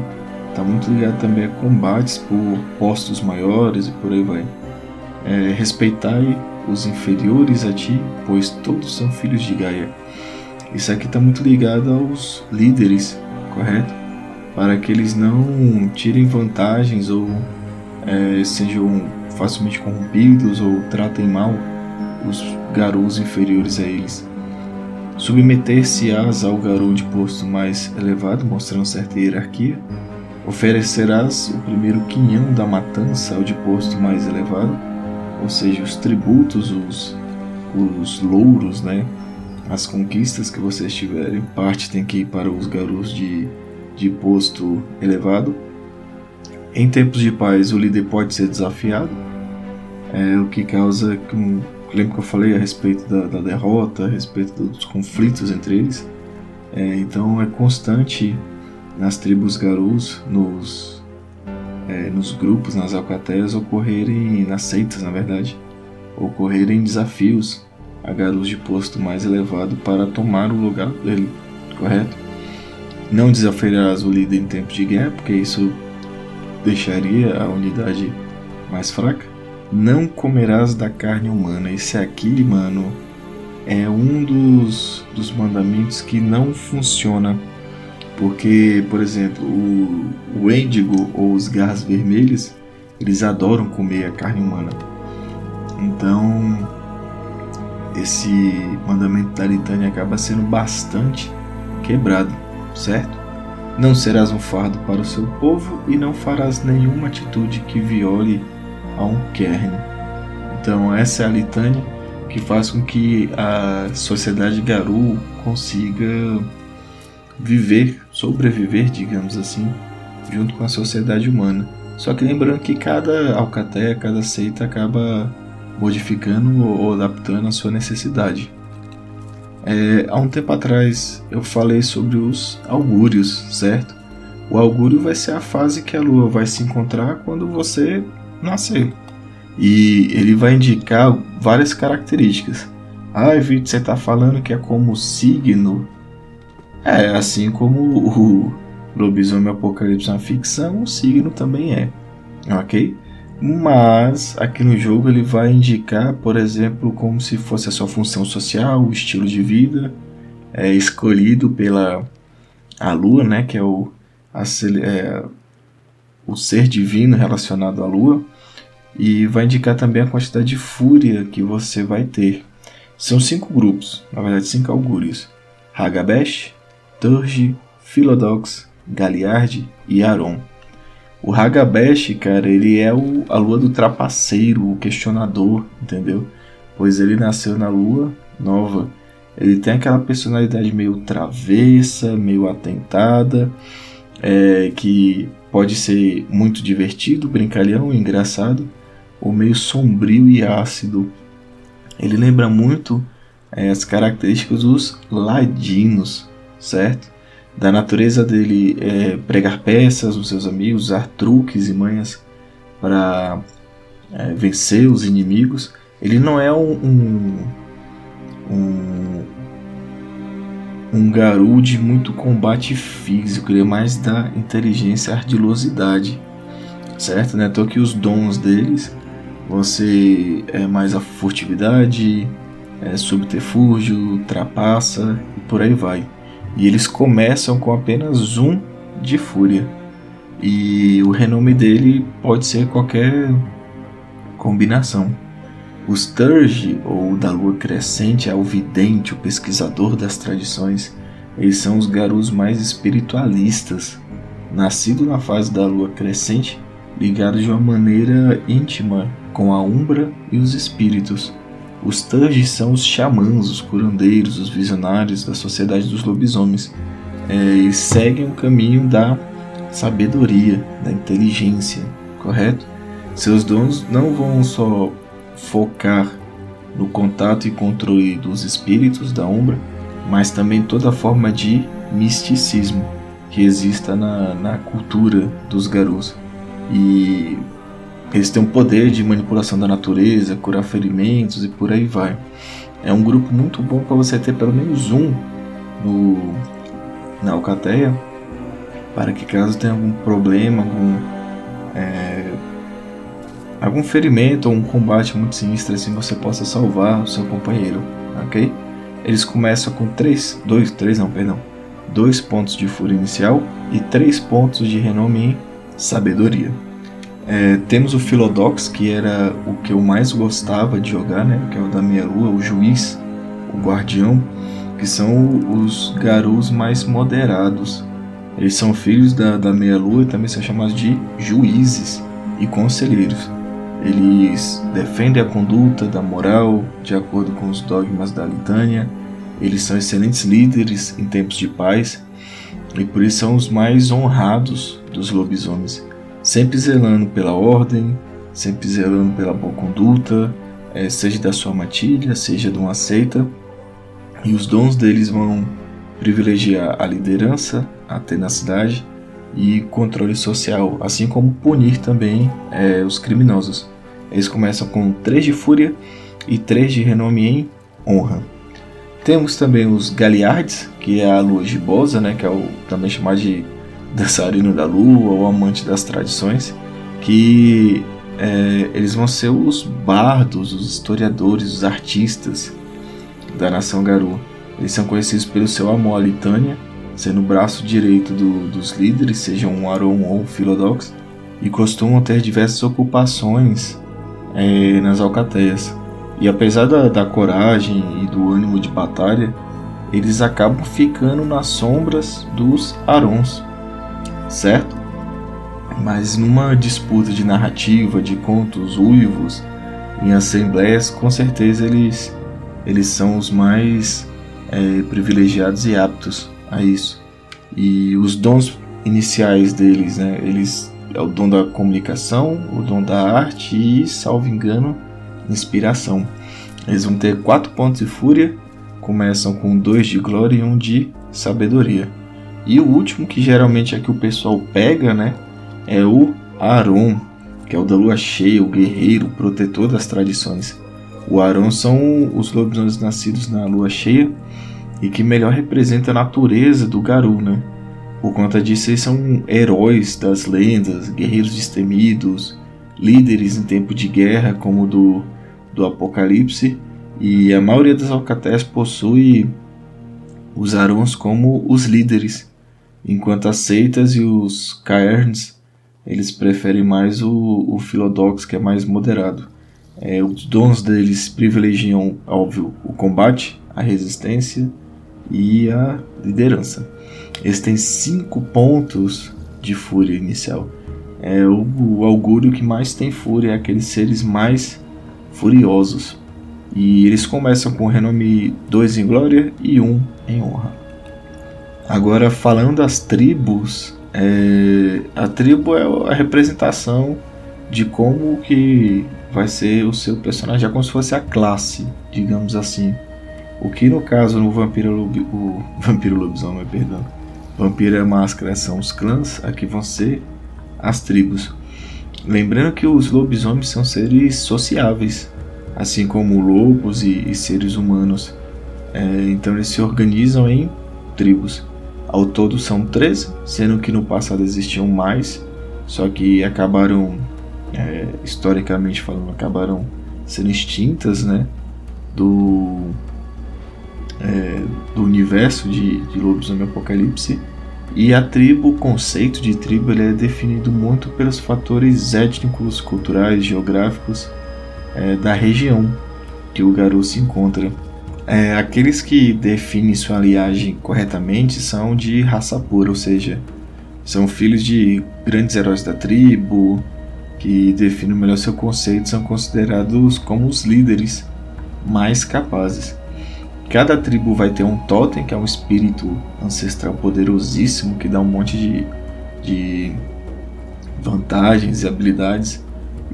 está muito ligado também a combates por postos maiores e por aí vai. É, respeitar os inferiores a ti, pois todos são filhos de Gaia. Isso aqui está muito ligado aos líderes, correto? Para que eles não tirem vantagens ou é, sejam facilmente corrompidos ou tratem mal os Garus inferiores a eles. Submeter-se-ás ao Garu de posto mais elevado, mostrando certa hierarquia. Oferecerás o primeiro quinhão da matança ao de posto mais elevado, ou seja, os tributos, os, os louros, né? As conquistas que vocês tiverem, parte tem que ir para os Garus de, de posto elevado. Em tempos de paz, o líder pode ser desafiado, é, o que causa, como, lembro que eu falei a respeito da, da derrota, a respeito dos conflitos entre eles, é, então é constante nas tribos Garus, nos... É, nos grupos, nas alcateias, ocorrerem, nas seitas na verdade, ocorrerem desafios a Garus de posto mais elevado para tomar o lugar dele, correto? Não desafiarás o líder em tempo de guerra, porque isso deixaria a unidade mais fraca. Não comerás da carne humana. Esse aqui, mano, é um dos, dos mandamentos que não funciona. Porque, por exemplo, o Wendigo ou os Garras Vermelhas, eles adoram comer a carne humana. Então, esse mandamento da Litânia acaba sendo bastante quebrado, certo? Não serás um fardo para o seu povo e não farás nenhuma atitude que viole a um Caern. Então, essa é a Litânia que que faz com que a sociedade Garu consiga viver, sobreviver, digamos assim, junto com a sociedade humana. Só que lembrando que cada alcateia, cada seita acaba modificando ou adaptando a sua necessidade. É, há um tempo atrás eu falei sobre os augúrios, certo? O augúrio vai ser a fase que a lua vai se encontrar quando você nascer. E ele vai indicar várias características. Ah, Vitor, você está falando que é como signo? É, assim como o Lobisomem o Apocalipse é uma ficção, o signo também é, ok? Mas aqui no jogo ele vai indicar, por exemplo, como se fosse a sua função social, o estilo de vida, é escolhido pela a lua, né, que é o, a, é o ser divino relacionado à lua, e vai indicar também a quantidade de fúria que você vai ter. São cinco grupos, na verdade cinco augúrios: Hagabesh, Turgi, Philodox, Galiard e Ahroun. O Hagabesh, cara, ele é o, a lua do trapaceiro, o questionador, entendeu? Pois ele nasceu na lua nova. Ele tem aquela personalidade meio travessa, meio atentada, é, que pode ser muito divertido, brincalhão, engraçado, ou meio sombrio e ácido. Ele lembra muito é, as características dos ladinos, certo? Da natureza dele é pregar peças nos seus amigos, usar truques e manhas para é, vencer os inimigos. Ele não é um, um, um, um garu de muito combate físico, ele é mais da inteligência e ardilosidade, certo? Né? Então que os dons deles vão ser é, mais a furtividade, é, subterfúgio, trapaça e por aí vai. E eles começam com apenas um de fúria. E o renome dele pode ser qualquer combinação. Os Turgi, ou da lua crescente, é o vidente, o pesquisador das tradições. Eles são os garus mais espiritualistas, nascidos na fase da lua crescente, ligados de uma maneira íntima com a Umbra e os espíritos. Os Turgi são os xamãs, os curandeiros, os visionários da sociedade dos lobisomens. É, eles seguem o caminho da sabedoria, da inteligência, correto? Seus dons não vão só focar no contato e controle dos espíritos da Umbra, mas também toda forma de misticismo que exista na, na cultura dos garus. E eles têm um poder de manipulação da natureza, curar ferimentos e por aí vai. É um grupo muito bom para você ter pelo menos um no, na Alcateia, para que caso tenha algum problema, algum, é, algum ferimento ou um combate muito sinistro, assim você possa salvar o seu companheiro, ok? Eles começam com três, dois, três não, perdão, dois pontos de fúria inicial e três pontos de renome em sabedoria. É, temos o Philodox, que era o que eu mais gostava de jogar, né? Que é o da minha lua, o juiz, o guardião, que são os garus mais moderados. Eles são filhos da, da meia lua e também são chamados de juízes e conselheiros. Eles defendem a conduta da moral de acordo com os dogmas da Litânia. Eles são excelentes líderes em tempos de paz e por isso são os mais honrados dos lobisomens. Sempre zelando pela ordem, sempre zelando pela boa conduta, seja da sua matilha, seja de uma seita. E os dons deles vão privilegiar a liderança, a tenacidade e controle social, assim como punir também é, os criminosos. Eles começam com três de fúria e três de renome em honra. Temos também os Galiards, que é a lua gibosa, né, que é o também chamado de dançarino da lua ou amante das tradições, que é, eles vão ser os bardos, os historiadores, os artistas da nação Garu. Eles são conhecidos pelo seu amor à Litânia, sendo o braço direito do, dos líderes, sejam um Ahroun ou um Philodox, e costumam ter diversas ocupações é, nas alcateias. E apesar da, da coragem e do ânimo de batalha, eles acabam ficando nas sombras dos Ahrouns, certo? Mas numa disputa de narrativa, de contos uivos, em assembleias, com certeza eles eles são os mais é, privilegiados e aptos a isso. E os dons iniciais deles, né, eles é o dom da comunicação, o dom da arte e, salvo engano, inspiração. Eles vão ter quatro pontos de fúria, começam com dois de glória e um de sabedoria. E o último, que geralmente é que o pessoal pega, né, é o Ahroun, que é o da lua cheia, o guerreiro, o protetor das tradições. O Ahroun são os lobisomens nascidos na lua cheia e que melhor representa a natureza do Garu, né? Por conta disso, eles são heróis das lendas, guerreiros destemidos, líderes em tempo de guerra, como o do, do Apocalipse. E a maioria das Alcateias possui os Ahrouns como os líderes, enquanto as seitas e os Caerns, eles preferem mais o, o Philodox, que é mais moderado. É, os dons deles privilegiam, óbvio, o combate, a resistência e a liderança. Eles têm cinco pontos de fúria inicial. É, o, o augúrio que mais tem fúria é aqueles seres mais furiosos. E eles começam com o renome dois em glória e um em honra. Agora, falando das tribos, é, a tribo é a representação de como que vai ser o seu personagem, é como se fosse a classe, digamos assim. O que no caso no Vampiro, Lobi, o Vampiro Lobisomem, perdão, Vampiro à Máscara são os clãs, aqui vão ser as tribos. Lembrando que os lobisomens são seres sociáveis, assim como lobos e, e seres humanos. É, então eles se organizam em tribos. Ao todo são treze, sendo que no passado existiam mais, só que acabaram, é, historicamente falando, acabaram sendo extintas, né, do... É, do universo de, de Lobisomem o Apocalipse. E a tribo, o conceito de tribo, ele é definido muito pelos fatores étnicos, culturais, geográficos é, da região que o Garu se encontra. É, aqueles que definem sua linhagem corretamente são de raça pura, ou seja, são filhos de grandes heróis da tribo, que definem melhor seu conceito, são considerados como os líderes mais capazes. Cada tribo vai ter um totem, que é um espírito ancestral poderosíssimo, que dá um monte de, de vantagens e habilidades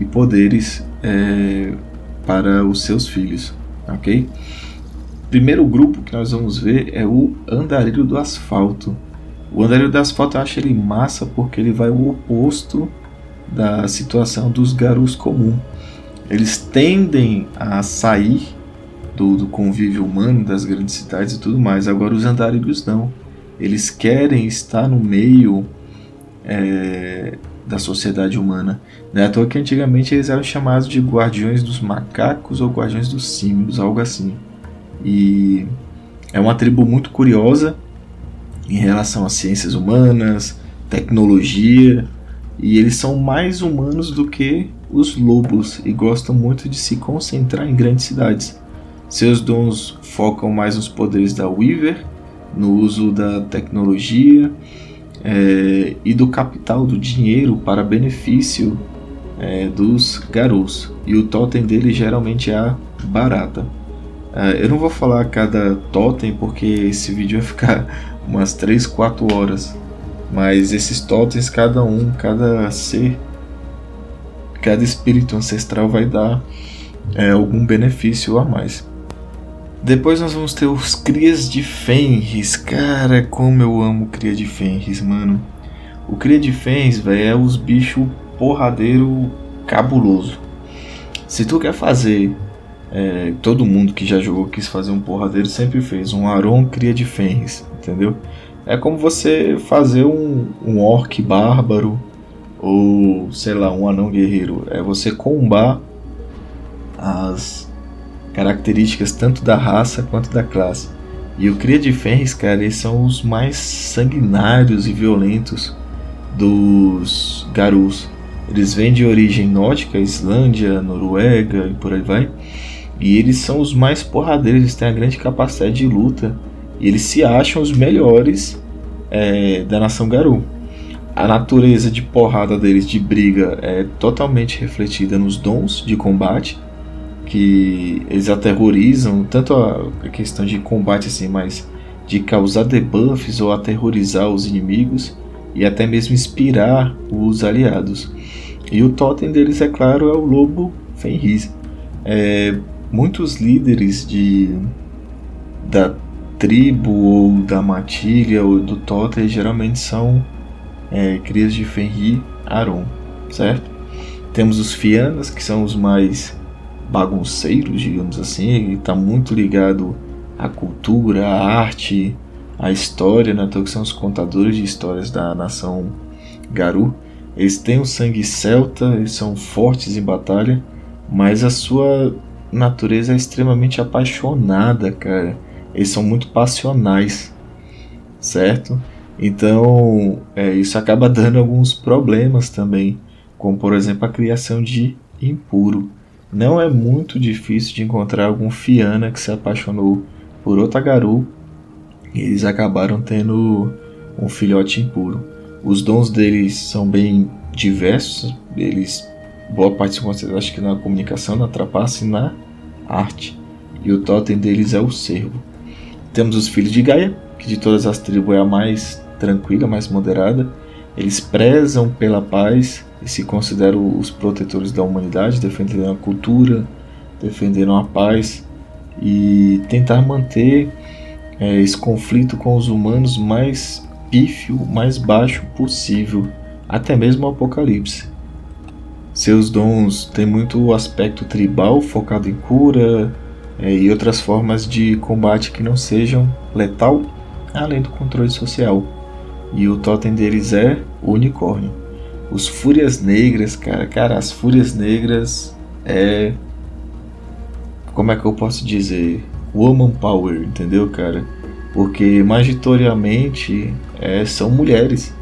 e poderes é, para os seus filhos, ok? Primeiro grupo que nós vamos ver é o Andarilho do Asfalto. O Andarilho do Asfalto, eu acho ele massa porque ele vai ao oposto da situação dos Garus comum. Eles tendem a sair Do, do convívio humano, das grandes cidades e tudo mais. Agora os andarilhos não. Eles querem estar no meio é, da sociedade humana. Não é à toa que antigamente eles eram chamados de guardiões dos macacos ou guardiões dos símios, algo assim. E é uma tribo muito curiosa em relação às ciências humanas, tecnologia, e eles são mais humanos do que os lobos e gostam muito de se concentrar em grandes cidades. Seus dons focam mais nos poderes da Weaver, no uso da tecnologia é, e do capital, do dinheiro, para benefício é, dos Garus. E o totem dele geralmente é a barata. É, eu não vou falar cada totem porque esse vídeo vai ficar umas três, quatro horas. Mas esses totens, cada um, cada ser, cada espírito ancestral vai dar é, algum benefício a mais. Depois nós vamos ter os Crias de Fenris. Cara, como eu amo Cria de Fenris, mano. O Cria de Fenris, velho, é os bichos porradeiro cabuloso. Se tu quer fazer... É, todo mundo que já jogou quis fazer um porradeiro, sempre fez um Ahroun Cria de Fenris, entendeu? É como você fazer um, um orc bárbaro ou, sei lá, um anão guerreiro. É você combar as... características tanto da raça quanto da classe. E o Cria de Fenris, cara, eles são os mais sanguinários e violentos dos Garus. Eles vêm de origem nórdica, Islândia, Noruega e por aí vai. E eles são os mais porradeiros, eles têm a grande capacidade de luta. E eles se acham os melhores é, da nação Garu. A natureza de porrada deles, de briga, é totalmente refletida nos dons de combate. que eles aterrorizam, tanto a questão de combate assim, mas de causar debuffs ou aterrorizar os inimigos e até mesmo inspirar os aliados. E o totem deles, é claro, é o Lobo Fenris. É, muitos líderes de, da tribo ou da matilha ou do totem geralmente são é, crias de Fenris Ahroun, certo? Temos os Fianas, que são os mais bagunceiros, digamos assim, e está muito ligado à cultura, à arte, à história, né? Então, que são os contadores de histórias da nação Garu. Eles têm o sangue celta, eles são fortes em batalha, mas a sua natureza é extremamente apaixonada, cara. Eles são muito passionais, certo? Então, é, isso acaba dando alguns problemas também, como por exemplo a criação de impuro. Não é muito difícil de encontrar algum Fiana que se apaixonou por outra Garu e eles acabaram tendo um filhote impuro. Os dons deles são bem diversos, eles, boa parte de vocês acham que na comunicação, na trapaça e na arte. E o totem deles é o cervo. Temos os filhos de Gaia, que de todas as tribos é a mais tranquila, mais moderada. Eles prezam pela paz e se consideram os protetores da humanidade, defenderam a cultura, defenderam a paz e tentar manter é, esse conflito com os humanos mais pífio, mais baixo possível, até mesmo o apocalipse. Seus dons têm muito aspecto tribal, focado em cura é, e outras formas de combate que não sejam letal, além do controle social. E o totem deles é o unicórnio. Os Fúrias Negras, cara, cara, as Fúrias Negras é, como é que eu posso dizer, woman power, entendeu, cara? Porque majoritariamente é, são mulheres.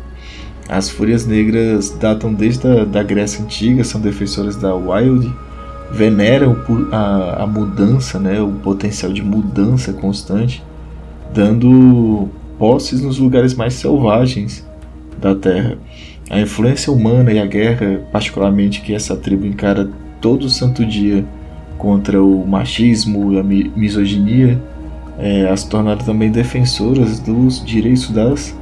As Fúrias Negras datam desde a da Grécia Antiga, são defensoras da Wild, veneram a, a mudança, né, o potencial de mudança constante, dando posses nos lugares mais selvagens da Terra. A influência humana e a guerra, particularmente, que essa tribo encara todo santo dia contra o machismo e a misoginia, é, as tornaram também defensoras dos direitos das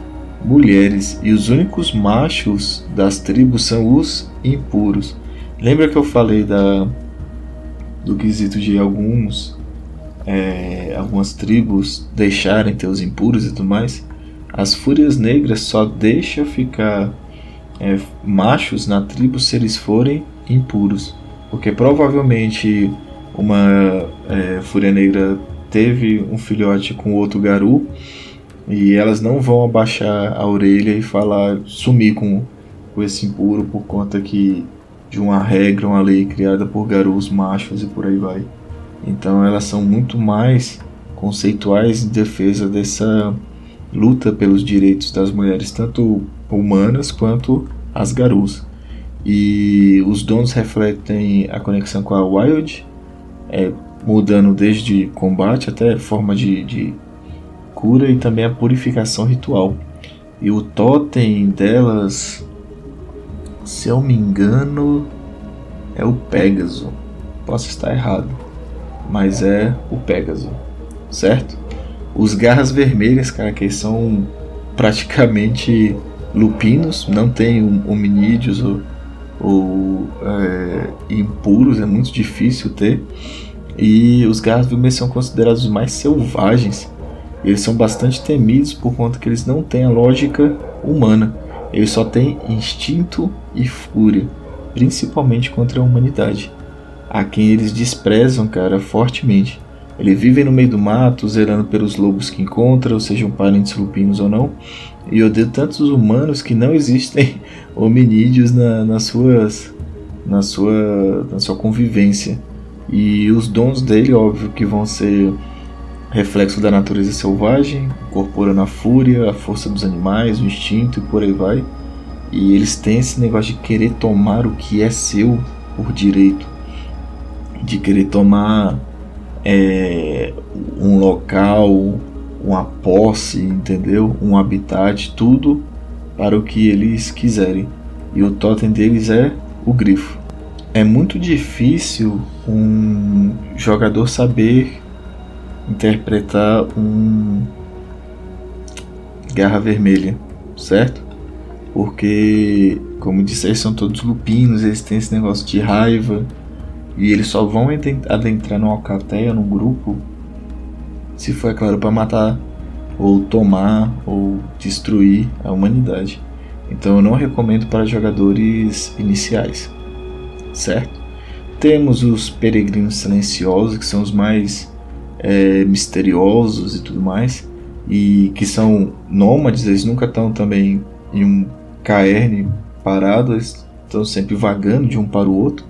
mulheres. E os únicos machos das tribos são os impuros. Lembra que eu falei da, do quesito de alguns... É, algumas tribos deixarem ter os impuros e tudo mais? As Fúrias Negras só deixam ficar é, machos na tribo se eles forem impuros, porque provavelmente uma é, Fúria Negra teve um filhote com outro Garu e elas não vão abaixar a orelha e falar, sumir com, com esse impuro por conta que de uma regra, uma lei criada por Garus machos e por aí vai. Então elas são muito mais conceituais em defesa dessa luta pelos direitos das mulheres, tanto humanas quanto as Garus. E os dons refletem a conexão com a Wild, é, mudando desde combate até forma de, de cura e também a purificação ritual. E o totem delas, se eu me engano, é o Pégaso. Posso estar errado, mas é o Pégaso, certo? Os Garras Vermelhas, cara, que são praticamente lupinos, não tem hominídeos ou, ou é, impuros, é muito difícil ter. E os Garras Vermelhas são considerados os mais selvagens. Eles são bastante temidos por conta que eles não têm a lógica humana. Eles só têm instinto e fúria, principalmente contra a humanidade, a quem eles desprezam, cara, fortemente. Eles vivem no meio do mato, zelando pelos lobos que encontram, sejam parentes lupinos ou não, e odeiam tantos humanos que não existem hominídeos na, nas suas, na, sua, na sua convivência. E os dons dele, óbvio, que vão ser reflexo da natureza selvagem, incorporando a fúria, a força dos animais, o instinto e por aí vai. E eles têm esse negócio de querer tomar o que é seu por direito, de querer tomar é, um local, uma posse, entendeu? Um habitat, tudo para o que eles quiserem. E o totem deles é o grifo. é muito difícil um jogador saber interpretar um Garra Vermelha, certo? Porque, como disse, eles são todos lupinos, eles têm esse negócio de raiva, e eles só vão adentrar no Alcateia, num grupo, se for, é claro, para matar, ou tomar, ou destruir a humanidade. Então eu não recomendo para jogadores iniciais, certo? Temos os peregrinos silenciosos, que são os mais é, misteriosos e tudo mais, e que são nômades, eles nunca estão também em um caerne parado, eles estão sempre vagando de um para o outro,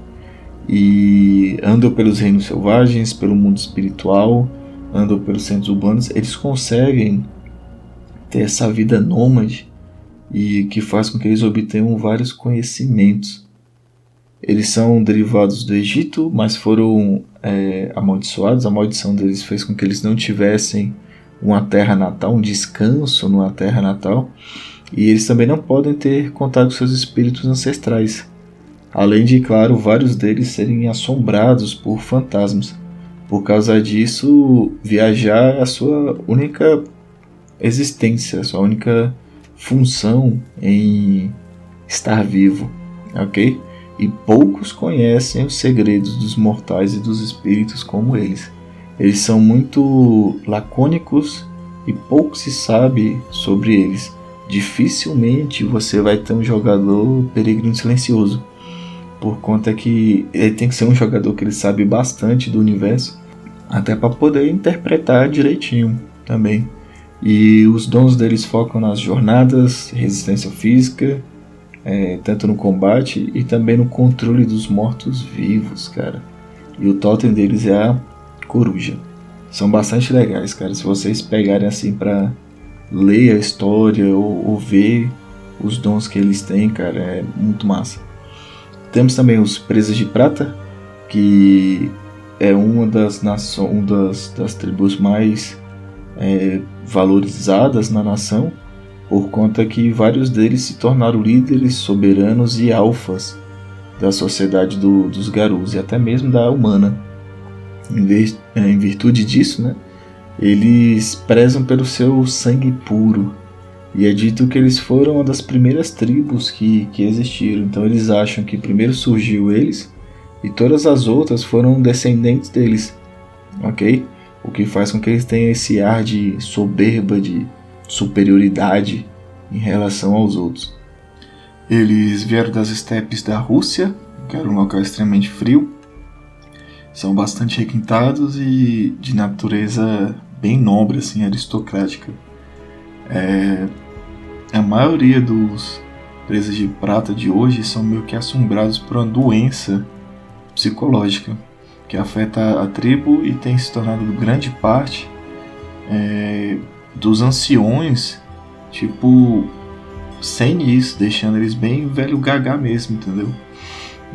e andam pelos reinos selvagens, pelo mundo espiritual, andam pelos centros urbanos. Eles conseguem ter essa vida nômade e que faz com que eles obtenham vários conhecimentos. Eles são derivados do Egito, mas foram é, amaldiçoados. A maldição deles fez com que eles não tivessem uma terra natal, um descanso numa terra natal, e eles também não podem ter contato com seus espíritos ancestrais, além de, claro, vários deles serem assombrados por fantasmas. Por causa disso, viajar é a sua única existência, a sua única função em estar vivo, ok? E poucos conhecem os segredos dos mortais e dos espíritos como eles. Eles são muito lacônicos e pouco se sabe sobre eles. Dificilmente você vai ter um jogador peregrino silencioso, por conta que ele tem que ser um jogador que ele sabe bastante do universo, até para poder interpretar direitinho também. E os dons deles focam nas jornadas, resistência física, é, tanto no combate e também no controle dos mortos-vivos, cara. E o totem deles é a coruja. São bastante legais, cara. Se vocês pegarem assim pra ler a história ou, ou ver os dons que eles têm, cara, é muito massa. Temos também os Presas de Prata, que é uma das, naço- uma das, das tribos mais... É, valorizadas na nação, por conta que vários deles se tornaram líderes, soberanos e alfas da sociedade do, dos Garus e até mesmo da humana. Em, vez, em virtude disso, né, eles prezam pelo seu sangue puro, e é dito que eles foram uma das primeiras tribos que, que existiram. Então eles acham que primeiro surgiu eles e todas as outras foram descendentes deles, ok? O que faz com que eles tenham esse ar de soberba, de superioridade em relação aos outros. Eles vieram das estepes da Rússia, que era um local extremamente frio. São bastante requintados e de natureza bem nobre, assim, aristocrática. É... A maioria dos presas de prata de hoje são meio que assombrados por uma doença psicológica que afeta a tribo e tem se tornado grande parte é, dos anciões, tipo, sem isso, deixando eles bem velho gaga mesmo, entendeu?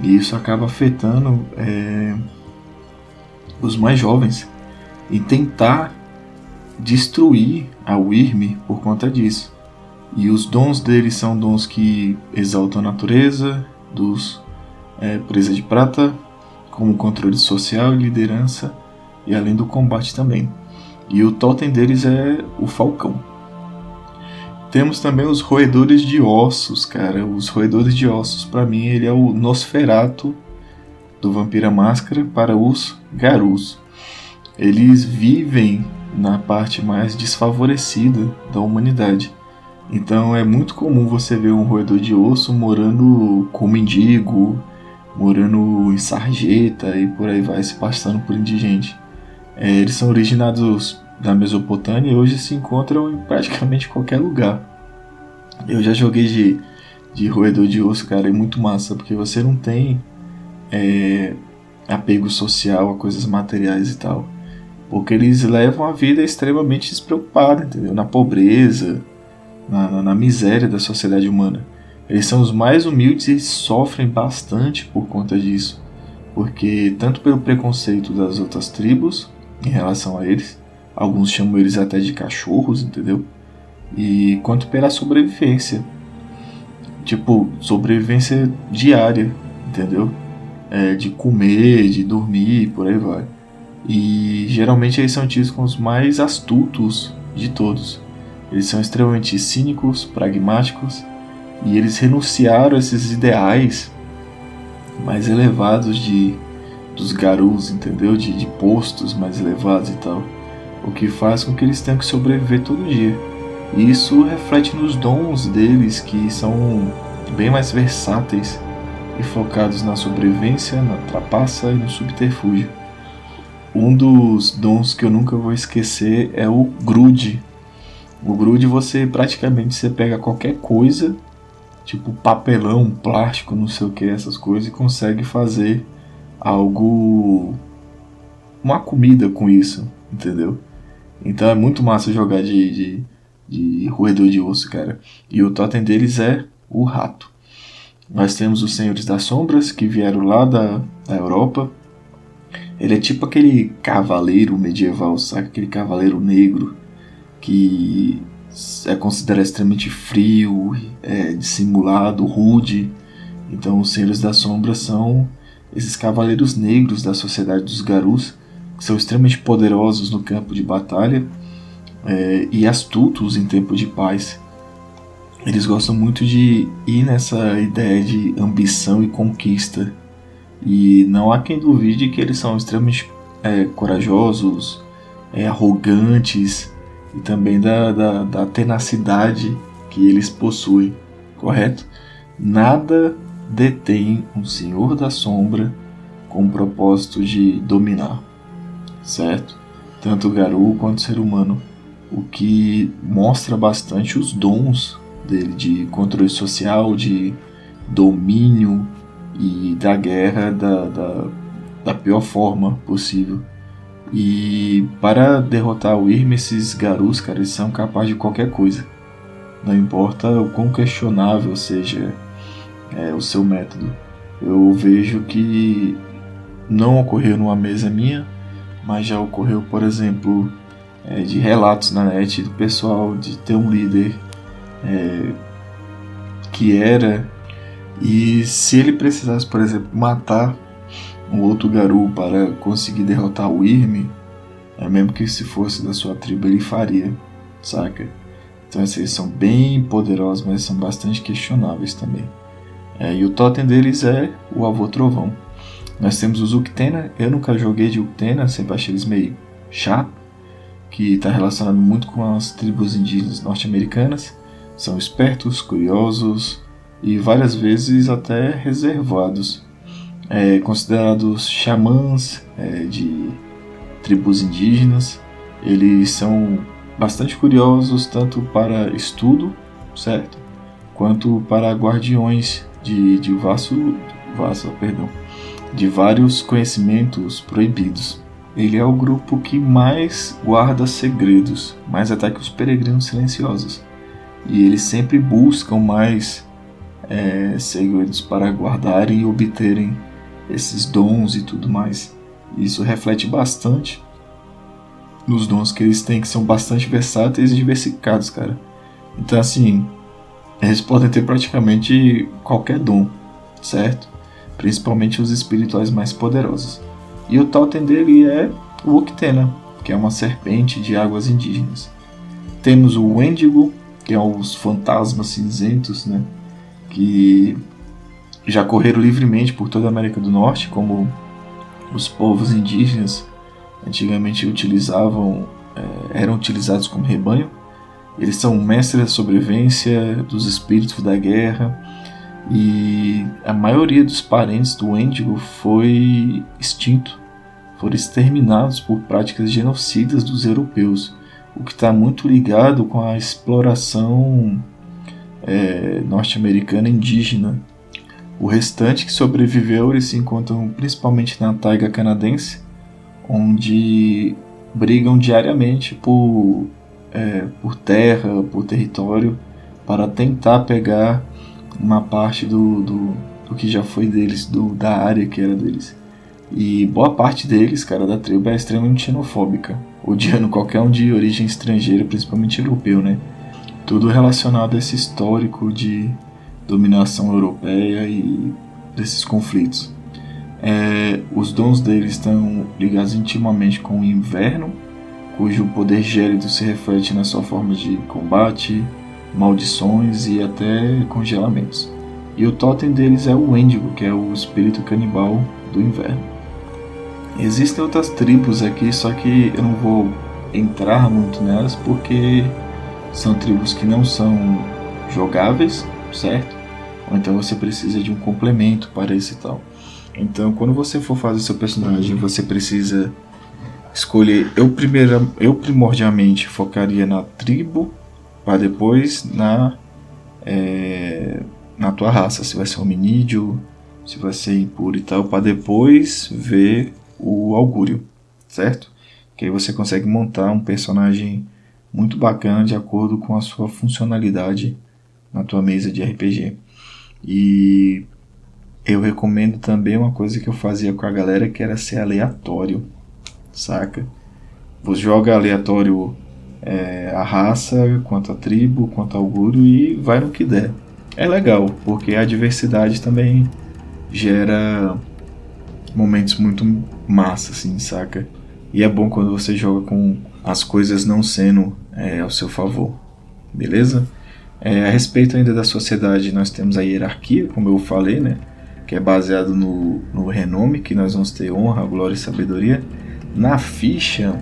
E isso acaba afetando é, os mais jovens e tentar destruir a Wyrm por conta disso. E os dons deles são dons que exaltam a natureza dos é, presa de prata, como controle social e liderança, e além do combate também. E o totem deles é o falcão. Temos também os roedores de ossos, cara. Os roedores de ossos, pra mim, ele é o Nosferatu do Vampiro à Máscara para os Garus. Eles vivem na parte mais desfavorecida da humanidade. Então é muito comum você ver um roedor de osso morando com mendigo, morando em sarjeta e por aí vai, se passando por indigente. É, eles são originados da Mesopotâmia e hoje se encontram em praticamente qualquer lugar. Eu já joguei de, de roedor de osso, cara, é muito massa, porque você não tem é, apego social a coisas materiais e tal, porque eles levam a vida extremamente despreocupada, entendeu? Na pobreza, na, na, na miséria da sociedade humana. Eles são os mais humildes e sofrem bastante por conta disso, porque tanto pelo preconceito das outras tribos em relação a eles, alguns chamam eles até de cachorros, entendeu? E quanto pela sobrevivência, tipo, sobrevivência diária, entendeu? é, de comer, de dormir, por aí vai. E geralmente eles são tidos como os mais astutos de todos. Eles são extremamente cínicos, pragmáticos, e eles renunciaram a esses ideais mais elevados de, dos garus, entendeu? De, de postos mais elevados e tal. O que faz com que eles tenham que sobreviver todo dia. E isso reflete nos dons deles, que são bem mais versáteis e focados na sobrevivência, na trapaça e no subterfúgio. Um dos dons que eu nunca vou esquecer é o grude. O grude você praticamente você pega qualquer coisa, tipo papelão, plástico, não sei o que, essas coisas, e consegue fazer algo, uma comida com isso, entendeu? Então é muito massa jogar de, de, de roedor de osso, cara. E o totem deles é o rato. Nós temos os Senhores das Sombras, que vieram lá da, da Europa. Ele é tipo aquele cavaleiro medieval, sabe? Aquele cavaleiro negro que é considerado extremamente frio, é, dissimulado, rude. Então os Senhores das Sombras são esses cavaleiros negros da sociedade dos Garus, que são extremamente poderosos no campo de batalha, é, e astutos em tempo de paz. Eles gostam muito de ir nessa ideia de ambição e conquista. E não há quem duvide que eles são extremamente é, corajosos, é, arrogantes, e também da, da, da tenacidade que eles possuem, correto? Nada detém um Senhor da Sombra com o propósito de dominar, certo? Tanto o Garu quanto o ser humano, o que mostra bastante os dons dele de controle social, de domínio e da guerra da, da, da pior forma possível. E para derrotar o Wyrm, esses garus, cara, eles são capazes de qualquer coisa. Não importa o quão questionável seja é, o seu método. Eu vejo que não ocorreu numa mesa minha, mas já ocorreu, por exemplo, é, de relatos na net do pessoal de ter um líder é, que era... E se ele precisasse, por exemplo, matar um outro garu para conseguir derrotar o Wyrm, é mesmo que se fosse da sua tribo, ele faria, saca? Então esses são bem poderosos, mas são bastante questionáveis também. É, e o totem deles é o Avô Trovão. Nós temos os Uktena. Eu nunca joguei de Uktena, sempre achei eles meio chato, que está relacionado muito com as tribos indígenas norte-americanas. São espertos, curiosos e várias vezes até reservados, é, considerados xamãs é, de tribos indígenas. Eles são bastante curiosos tanto para estudo, certo, quanto para guardiões de, de, vaso, vaso, perdão, de vários conhecimentos proibidos. Ele é o grupo que mais guarda segredos, mais ataca os peregrinos silenciosos, e eles sempre buscam mais É, segredos para guardarem e obterem esses dons e tudo mais. Isso reflete bastante nos dons que eles têm, que são bastante versáteis e diversificados, cara. Então assim, eles podem ter praticamente qualquer dom, certo? Principalmente os espirituais mais poderosos. E o totem dele é o Uktena, que é uma serpente de águas indígenas. Temos o Wendigo, que é os fantasmas cinzentos, né? Que já correram livremente por toda a América do Norte, como os povos indígenas antigamente utilizavam, eram utilizados como rebanho. Eles são mestres da sobrevivência, dos espíritos da guerra, e a maioria dos parentes do Wendigo foi extinto, foram exterminados por práticas genocidas dos europeus, o que está muito ligado com a exploração É, norte-americana indígena. O restante que sobreviveu, eles se encontram principalmente na taiga canadense, onde brigam diariamente por, é, por terra, por território, para tentar pegar uma parte do, do, do que já foi deles, do, da área que era deles. E boa parte deles, cara, da tribo é extremamente xenofóbica, odiando qualquer um de origem estrangeira, principalmente europeu, né? Tudo relacionado a esse histórico de dominação europeia e desses conflitos. É, os dons dele estão ligados intimamente com o inverno, cujo poder gélido se reflete na sua forma de combate, maldições e até congelamentos. E o totem deles é o Wendigo, que é o espírito canibal do inverno. Existem outras tribos aqui, só que eu não vou entrar muito nelas, porque são tribos que não são jogáveis, certo? Ou então você precisa de um complemento para esse tal. Então, quando você for fazer seu personagem, você precisa escolher... Eu, primeira, eu primordialmente focaria na tribo, para depois na... É, na tua raça, se vai ser hominídeo, se vai ser impuro e tal, para depois ver o augúrio, certo? Que aí você consegue montar um personagem muito bacana de acordo com a sua funcionalidade na tua mesa de R P G. E eu recomendo também uma coisa que eu fazia com a galera, que era ser aleatório, saca? Você joga aleatório é, a raça, quanto a tribo, quanto ao augúrio, e vai no que der. É legal, porque a diversidade também gera momentos muito massa, assim, saca? E é bom quando você joga com as coisas não sendo é, ao seu favor, beleza? É, a respeito ainda da sociedade, nós temos a hierarquia, como eu falei, né? Que é baseado no, no renome, que nós vamos ter honra, glória e sabedoria. Na ficha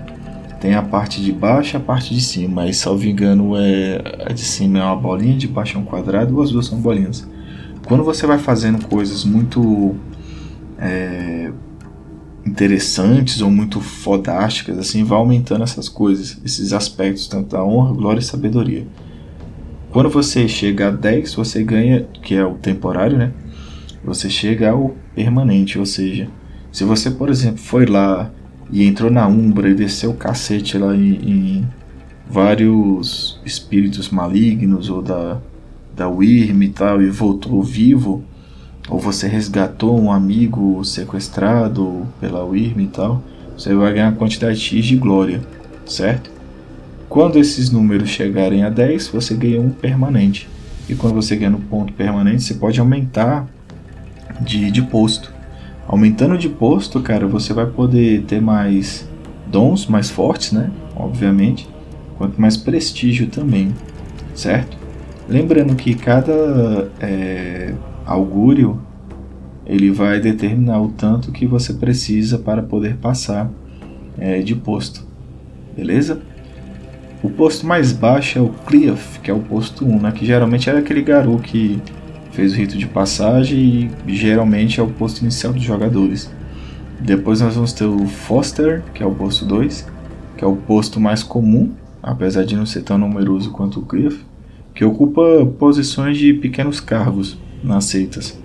tem a parte de baixo e a parte de cima, aí salvo engano é, a de cima é uma bolinha, de baixo é um quadrado, ou as duas são bolinhas. Quando você vai fazendo coisas muito é, interessantes ou muito fodásticas, assim, vai aumentando essas coisas, esses aspectos, tanto da honra, glória e sabedoria. Quando você chega a dez, você ganha, que é o temporário, né? Você chega ao permanente, ou seja, se você, por exemplo, foi lá e entrou na Umbra e desceu o cacete lá em, em vários espíritos malignos ou da, da Wyrm e tal, e voltou vivo, ou você resgatou um amigo sequestrado pela Wyrm e tal, você vai ganhar uma quantidade X de glória, certo? Quando esses números chegarem a dez, você ganha um permanente. E quando você ganha um ponto permanente, você pode aumentar de, de posto. Aumentando de posto, cara, você vai poder ter mais dons, mais fortes, né? Obviamente. Quanto mais prestígio também, certo? Lembrando que cada é, augúrio, ele vai determinar o tanto que você precisa para poder passar é, de posto, beleza? O posto mais baixo é o Cliath, que é o posto um, né? Que geralmente era aquele Garu que... fez o rito de passagem e geralmente é o posto inicial dos jogadores. Depois nós vamos ter o Foster, que é o posto dois, que é o posto mais comum, apesar de não ser tão numeroso quanto o Cliff, que ocupa posições de pequenos cargos nas seitas,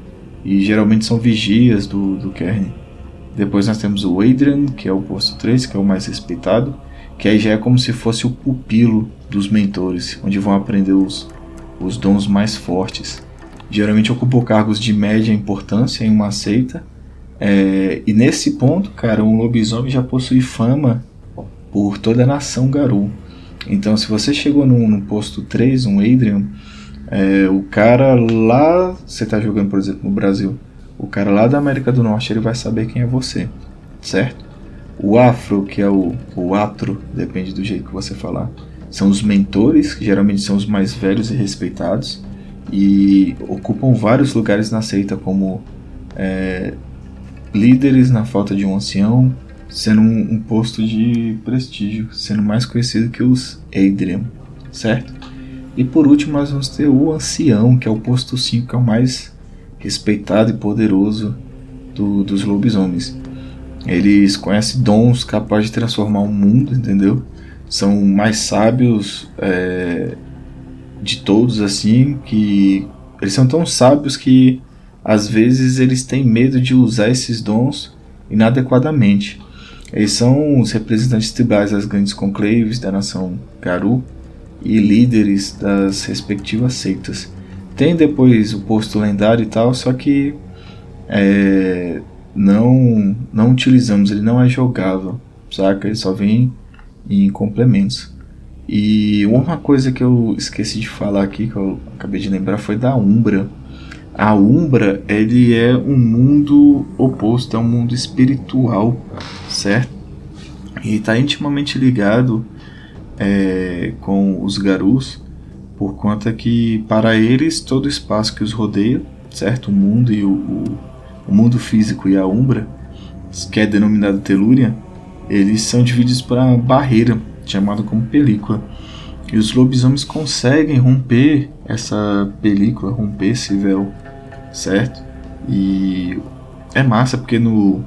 e geralmente são vigias do, do Caern. Depois nós temos o Adrian, que é o posto três, que é o mais respeitado, que aí já é como se fosse o pupilo dos mentores, onde vão aprender os, os dons mais fortes. Geralmente ocupou cargos de média importância em uma seita. É, e nesse ponto, cara, um lobisomem já possui fama por toda a nação Garu. Então, se você chegou num, num posto três, um Adrian, é, o cara lá... Você tá jogando, por exemplo, no Brasil. O cara lá da América do Norte, ele vai saber quem é você, certo? O Afro, que é o, o Atro, depende do jeito que você falar, são os mentores, que geralmente são os mais velhos e respeitados. E ocupam vários lugares na seita, como é, líderes na falta de um ancião, sendo um, um posto de prestígio, sendo mais conhecido que os Adrian, certo? E por último nós vamos ter o ancião, que é o posto cinco, que é o mais respeitado e poderoso do, dos lobisomens. Eles conhecem dons capazes de transformar o mundo, entendeu? São mais sábios é, de todos, assim, que eles são tão sábios que às vezes eles têm medo de usar esses dons inadequadamente. Eles são os representantes tribais das grandes conclaves da nação Garu e líderes das respectivas seitas. Tem depois o posto lendário e tal, só que é, não, não utilizamos, ele não é jogável, saca? Ele só vem em complementos. E uma coisa que eu esqueci de falar aqui, que eu acabei de lembrar, foi da Umbra. a Umbra, ele é um mundo oposto, é um mundo espiritual, certo? E está intimamente ligado é, com os Garus, por conta que para eles todo o espaço que os rodeia, certo? O mundo e o, o, o mundo físico e a Umbra, que é denominado Telúria, eles são divididos por uma barreira chamada como película. E os lobisomens conseguem romper essa película, romper esse véu, certo? E é massa porque no,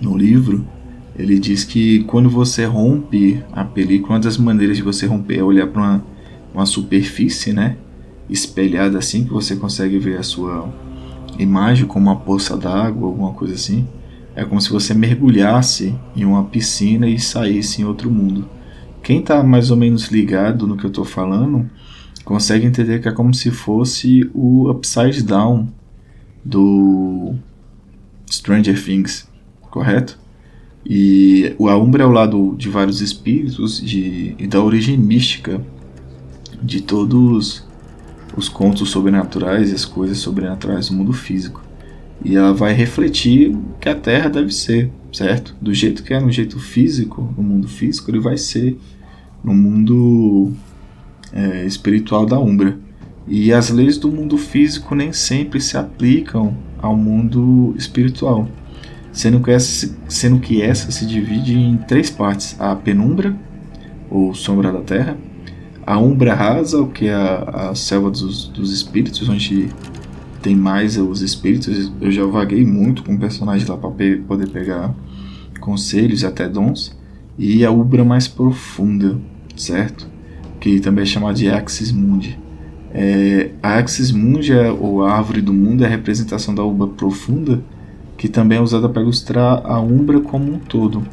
no livro ele diz que quando você rompe a película, uma das maneiras de você romper é olhar para uma, uma superfície, né, espelhada assim, que você consegue ver a sua imagem como uma poça d'água, alguma coisa assim. É como se você mergulhasse em uma piscina e saísse em outro mundo. Quem está mais ou menos ligado no que eu estou falando consegue entender que é como se fosse o Upside Down do Stranger Things, correto? E a Umbra é o lado de vários espíritos de, e da origem mística de todos os contos sobrenaturais e as coisas sobrenaturais do mundo físico. E ela vai refletir o que a Terra deve ser, certo? Do jeito que é no jeito físico, no mundo físico, ele vai ser no mundo é, espiritual da Umbra. E as leis do mundo físico nem sempre se aplicam ao mundo espiritual, sendo que essa, sendo que essa se divide em três partes: a penumbra, ou sombra da Terra; a Umbra rasa, o que é a, a selva dos, dos espíritos, onde tem mais os espíritos. Eu já vaguei muito com o personagem lá para pe- poder pegar conselhos e até dons. E a Umbra mais profunda, certo? Que também é chamada de Axis Mundi. É, a Axis Mundi, é, ou a Árvore do Mundo, é a representação da Umbra profunda, que também é usada para ilustrar a Umbra como um todo.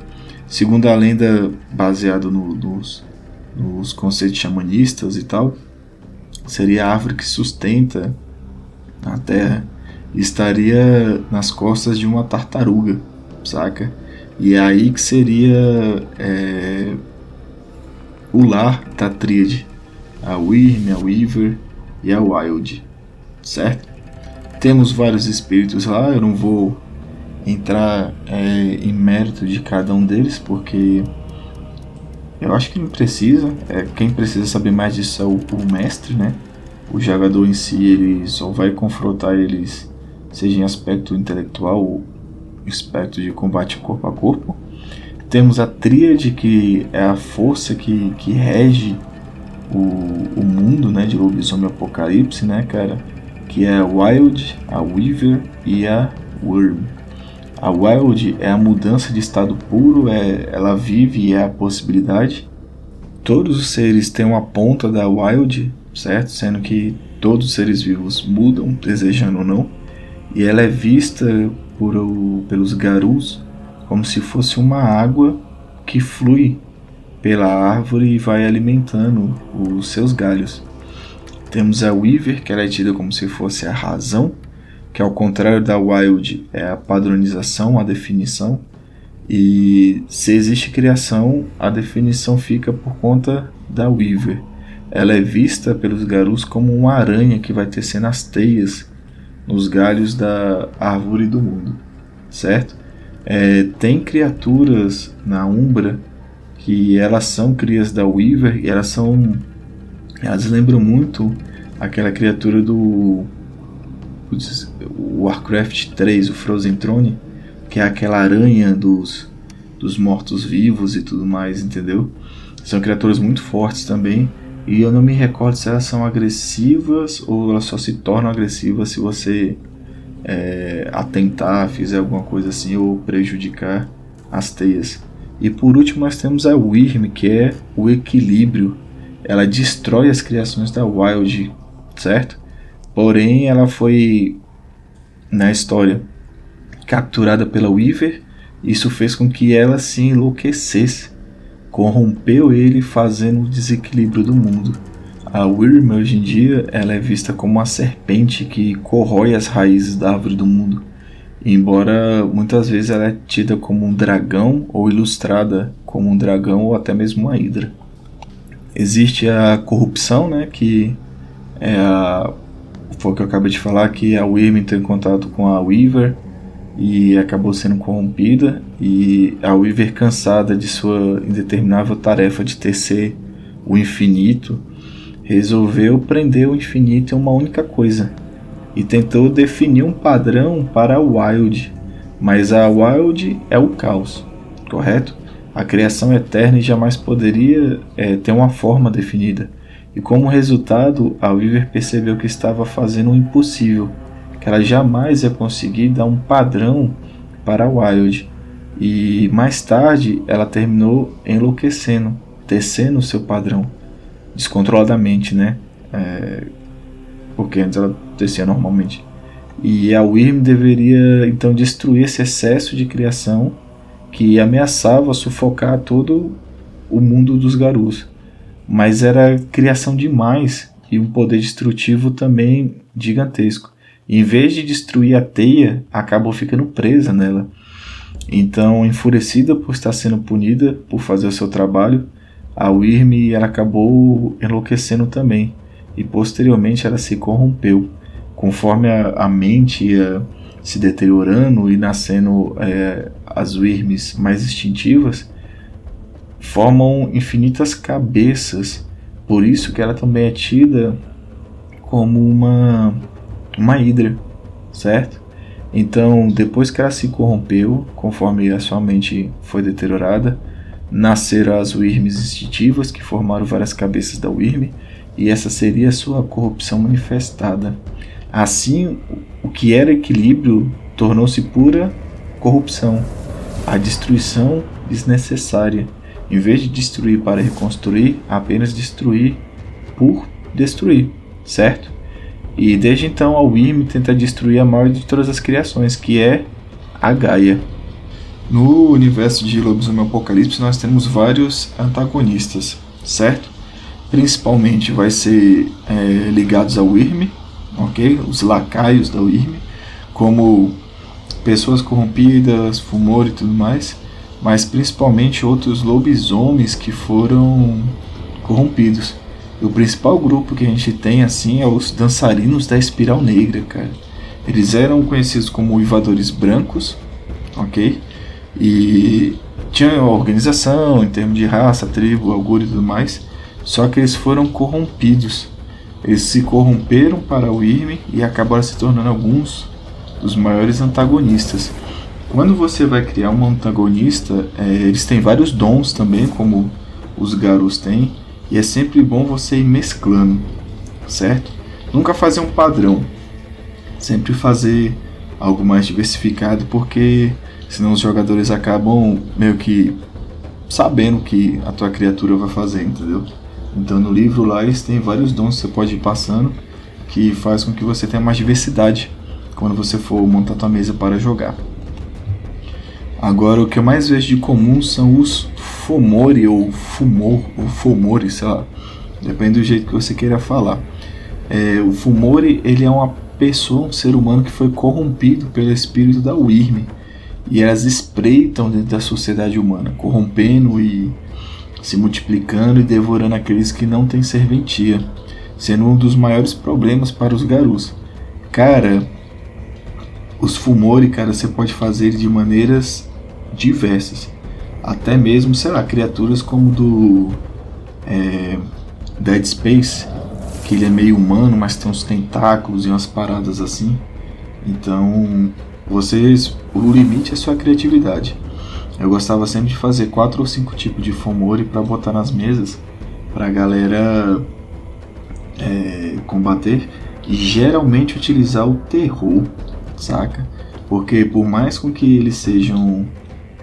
Segundo a lenda, baseada no, nos, nos conceitos xamanistas e tal, seria a árvore que sustenta a Terra, estaria nas costas de uma tartaruga, saca? E é aí que seria é, o lar da tríade, a Wyrm, a Weaver e a Wild, certo? Temos vários espíritos lá, eu não vou entrar é, em mérito de cada um deles, porque eu acho que não precisa, é, quem precisa saber mais disso é o, o mestre, né? O jogador em si, ele só vai confrontar eles, seja em aspecto intelectual ou aspecto de combate corpo a corpo. Temos a tríade, que é a força que, que rege o, o mundo, né, de Lobisomem Apocalipse, né, cara? Que é a Wild, a Weaver e a Wyrm. A Wild é a mudança de estado puro, é, ela vive e é a possibilidade. Todos os seres têm uma ponta da Wild, certo? Sendo que todos os seres vivos mudam, desejando ou não, e ela é vista por o, pelos Garus como se fosse uma água que flui pela árvore e vai alimentando os seus galhos. Temos a Weaver, que ela é tida como se fosse a razão, que ao contrário da Wild é a padronização, a definição, e se existe criação, a definição fica por conta da Weaver. Ela é vista pelos Garus como uma aranha que vai tecendo as teias nos galhos da árvore do mundo, certo? É, tem criaturas na Umbra que elas são crias da Weaver e elas são... Elas lembram muito aquela criatura do... Warcraft três, o Frozen Throne, que é aquela aranha dos, dos mortos-vivos e tudo mais, entendeu? São criaturas muito fortes também. E eu não me recordo se elas são agressivas ou elas só se tornam agressivas se você é, atentar, fizer alguma coisa assim ou prejudicar as teias. E por último nós temos a Wyrm, que é o equilíbrio. Ela destrói as criações da Wild, certo? Porém ela foi, na história, capturada pela Weaver. Isso fez com que ela se enlouquecesse, corrompeu ele, fazendo o desequilíbrio do mundo. A Wyrm, hoje em dia, ela é vista como uma serpente que corrói as raízes da árvore do mundo, embora muitas vezes ela é tida como um dragão ou ilustrada como um dragão ou até mesmo uma hidra. Existe a corrupção, né, que é a foi o que eu acabei de falar, que a Wyrm entrou em contato com a Weaver e acabou sendo corrompida, e a Weaver, cansada de sua indeterminável tarefa de tecer o infinito, resolveu prender o infinito em uma única coisa e tentou definir um padrão para a Wild, mas a Wild é o caos, correto? A criação eterna e jamais poderia é, ter uma forma definida, e como resultado a Weaver percebeu que estava fazendo o impossível, que ela jamais ia conseguir dar um padrão para a Wild, e mais tarde ela terminou enlouquecendo, tecendo o seu padrão descontroladamente, né? É, porque antes ela tecia normalmente. E a Wyrm deveria então destruir esse excesso de criação que ameaçava sufocar todo o mundo dos Garus, mas era criação demais e um poder destrutivo também gigantesco. Em vez de destruir a teia, acabou ficando presa nela. Então, enfurecida por estar sendo punida por fazer o seu trabalho, a Wyrm ela acabou enlouquecendo também, e posteriormente ela se corrompeu. Conforme a, a mente ia se deteriorando e nascendo é, as Wyrms mais instintivas, formam infinitas cabeças. Por isso que ela também é tida como uma... uma hidra, certo? Então, depois que ela se corrompeu, conforme a sua mente foi deteriorada, nasceram as Wyrms instintivas, que formaram várias cabeças da Wyrm, e essa seria a sua corrupção manifestada. Assim, o que era equilíbrio tornou-se pura corrupção, a destruição desnecessária. Em vez de destruir para reconstruir, apenas destruir por destruir, certo? E desde então a Wyrm tenta destruir a maior de todas as criações, que é a Gaia. No universo de Lobisomem Apocalipse nós temos vários antagonistas, certo? Principalmente vai ser é, ligados a Wyrm, ok? Os lacaios da Wyrm, como pessoas corrompidas, Fomori e tudo mais, mas principalmente outros lobisomens que foram corrompidos. O principal grupo que a gente tem assim é os dançarinos da espiral negra, cara. Eles eram conhecidos como uivadores brancos, ok? E tinham organização em termos de raça, tribo, Augúrio e tudo mais. Só que eles foram corrompidos. Eles se corromperam para o Wyrm e acabaram se tornando alguns dos maiores antagonistas. Quando você vai criar um antagonista, é, eles têm vários dons também, como os Garus têm. E é sempre bom você ir mesclando, certo? Nunca fazer um padrão, sempre fazer algo mais diversificado, porque senão os jogadores acabam meio que sabendo o que a tua criatura vai fazer, entendeu? Então no livro lá eles têm vários dons que você pode ir passando, que faz com que você tenha mais diversidade quando você for montar tua mesa para jogar. Agora, o que eu mais vejo de comum são os Fomori ou Fumor, ou Fomori, sei lá, depende do jeito que você queira falar. É, o Fomori, ele é uma pessoa, um ser humano que foi corrompido pelo espírito da Wyrm, e elas espreitam dentro da sociedade humana, corrompendo e se multiplicando e devorando aqueles que não têm serventia, sendo um dos maiores problemas para os Garus. Cara, os Fomori, cara, você pode fazer de maneiras diversas. Até mesmo, sei lá, criaturas como do é, Dead Space, que ele é meio humano, mas tem uns tentáculos e umas paradas assim. Então, vocês, o limite é a sua criatividade. Eu gostava sempre de fazer quatro ou cinco tipos de Fomori para botar nas mesas, para a galera é, combater. E geralmente utilizar o terror, saca? Porque por mais com que eles sejam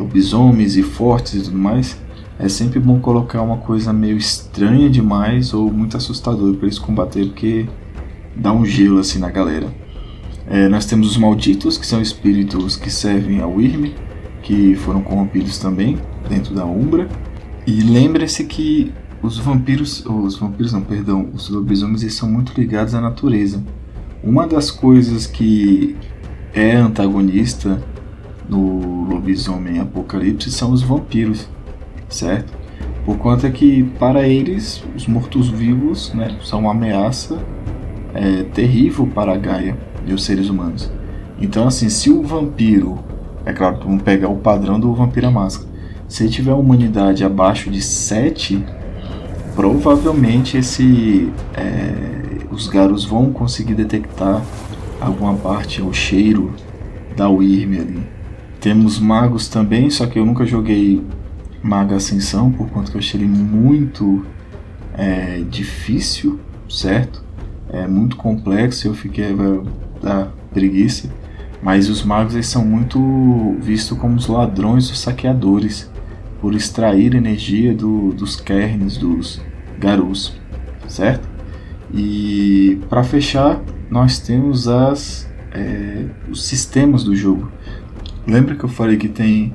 lobisomens e fortes e tudo mais, é sempre bom colocar uma coisa meio estranha demais ou muito assustadora para eles combater, porque dá um gelo assim na galera. É, nós temos os malditos, que são espíritos que servem a Wyrm, que foram corrompidos também dentro da Umbra. E lembre-se que os vampiros, os vampiros não, perdão, os lobisomens, eles são muito ligados à natureza. Uma das coisas que é antagonista no Lobisomem Apocalipse são os vampiros, certo? Por conta que para eles os mortos-vivos, né, são uma ameaça é, terrível para a Gaia e os seres humanos. Então, assim, se o vampiro, é claro, vamos pegar o padrão do Vampiro à Máscara, se ele tiver humanidade abaixo de sete, provavelmente esse, é, os Garus vão conseguir detectar alguma parte, o cheiro da Wyrm ali. Temos magos também, só que eu nunca joguei Maga Ascensão, por conta que eu achei ele muito é, difícil, certo? É muito complexo, eu fiquei da preguiça. Mas os magos eles são muito vistos como os ladrões, os saqueadores, por extrair energia do, dos Caerns, dos Garus, certo? E para fechar, nós temos as, é, os sistemas do jogo. Lembra que eu falei que tem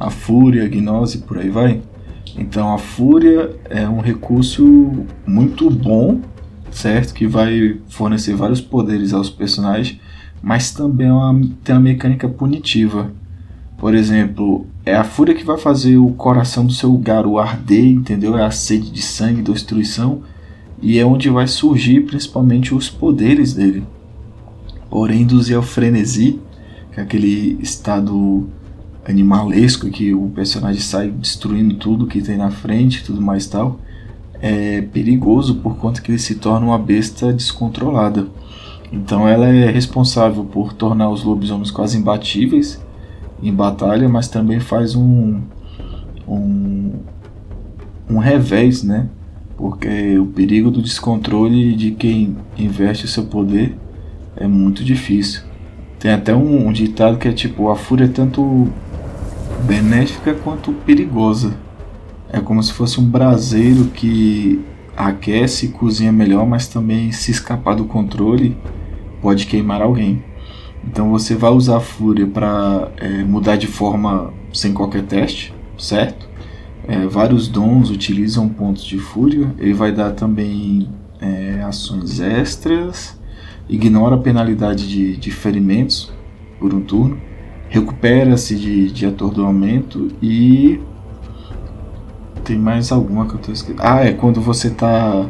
a Fúria, a Gnose, por aí vai? Então a Fúria é um recurso muito bom, certo? Que vai fornecer vários poderes aos personagens, mas também é uma, tem uma mecânica punitiva. Por exemplo, é a Fúria que vai fazer o coração do seu Garu arder, entendeu? É a sede de sangue, destruição, e é onde vai surgir principalmente os poderes dele. Porém, induzir ao frenesi, que é aquele estado animalesco que o personagem sai destruindo tudo que tem na frente, tudo mais e tal, é perigoso por conta que ele se torna uma besta descontrolada. Então ela é responsável por tornar os lobisomens quase imbatíveis em batalha, mas também faz um, um, um revés, né? Porque o perigo do descontrole de quem investe o seu poder é muito difícil. Tem até um, um ditado que é tipo, a fúria é tanto benéfica quanto perigosa. É como se fosse um braseiro que aquece e cozinha melhor, mas também se escapar do controle pode queimar alguém. Então você vai usar a fúria para é, mudar de forma sem qualquer teste, certo? É, vários dons utilizam pontos de fúria. Ele vai dar também é, ações extras. Ignora a penalidade de, de ferimentos por um turno. Recupera-se de, de atordoamento e... tem mais alguma que eu estou esquecendo. Ah, é quando você está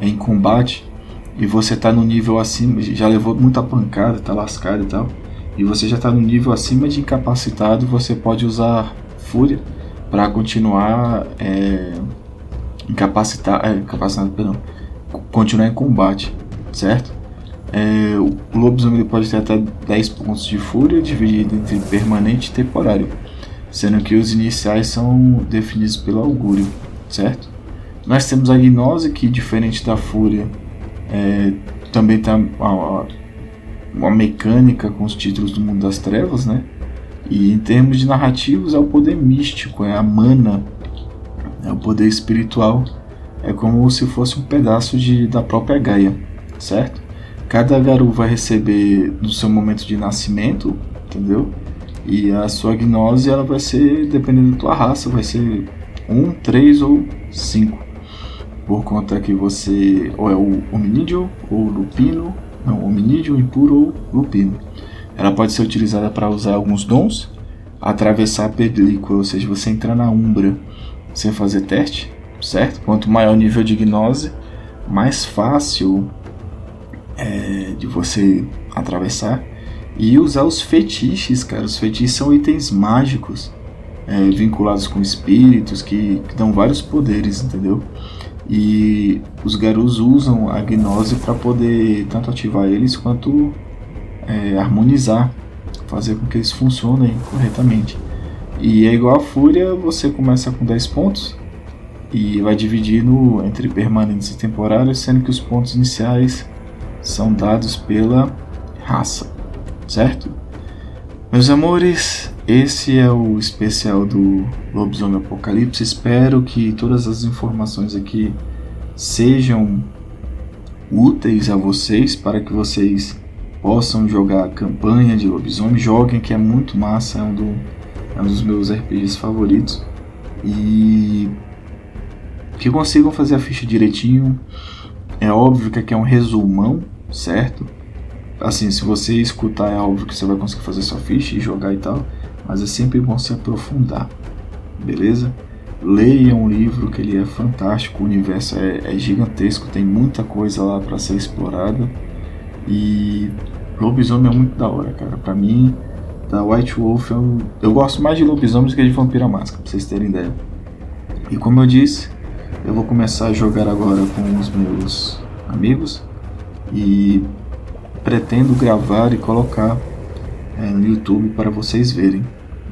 em combate e você está no nível acima, já levou muita pancada, está lascado e tal, e você já está no nível acima de incapacitado, você pode usar fúria para continuar é, incapacitado, é, incapacitado, perdão, continuar em combate, certo? É, o lobisomem pode ter até dez pontos de fúria, dividido entre permanente e temporário, sendo que os iniciais são definidos pelo Augúrio, certo? Nós temos a Gnose, que diferente da Fúria, é, também tem tá uma mecânica com os títulos do Mundo das Trevas, né? E em termos de narrativos é o poder místico, é a mana, é o poder espiritual, é como se fosse um pedaço de, da própria Gaia, certo? Cada Garu vai receber no seu momento de nascimento, entendeu? E a sua gnose ela vai ser, dependendo da tua raça, vai ser um, três ou cinco. Por conta que você ou é o hominídeo ou lupino, não, hominídeo, impuro ou lupino. Ela pode ser utilizada para usar alguns dons, atravessar a película, ou seja, você entrar na Umbra sem fazer teste, certo? Quanto maior o nível de gnose, mais fácil é de você atravessar. E usar os fetiches, cara. Os fetiches são itens mágicos é, vinculados com espíritos que, que dão vários poderes, entendeu? E os Garus usam a gnose para poder tanto ativar eles quanto é, harmonizar, fazer com que eles funcionem corretamente. E é igual a Fúria, você começa com dez pontos e vai dividindo entre permanentes e temporários, sendo que os pontos iniciais são dados pela raça. Certo? Meus amores, esse é o especial do Lobisomem Apocalipse. Espero que todas as informações aqui sejam úteis a vocês, para que vocês possam jogar a campanha de Lobisomem. Joguem, que é muito massa, é um, do, é um dos meus R P Gs favoritos. E que consigam fazer a ficha direitinho. É óbvio que aqui é um resumão, certo? Assim, se você escutar, é óbvio que você vai conseguir fazer sua ficha e jogar e tal, mas é sempre bom se aprofundar, beleza? leia um livro que ele é fantástico, o universo é, é gigantesco, tem muita coisa lá para ser explorada. E Lobisomem é muito da hora, cara. Pra mim, da White Wolf, eu, eu gosto mais de Lobisomem do que de Vampiro à Máscara, pra vocês terem ideia. E como eu disse, eu vou começar a jogar agora com os meus amigos e pretendo gravar e colocar é, no YouTube para vocês verem,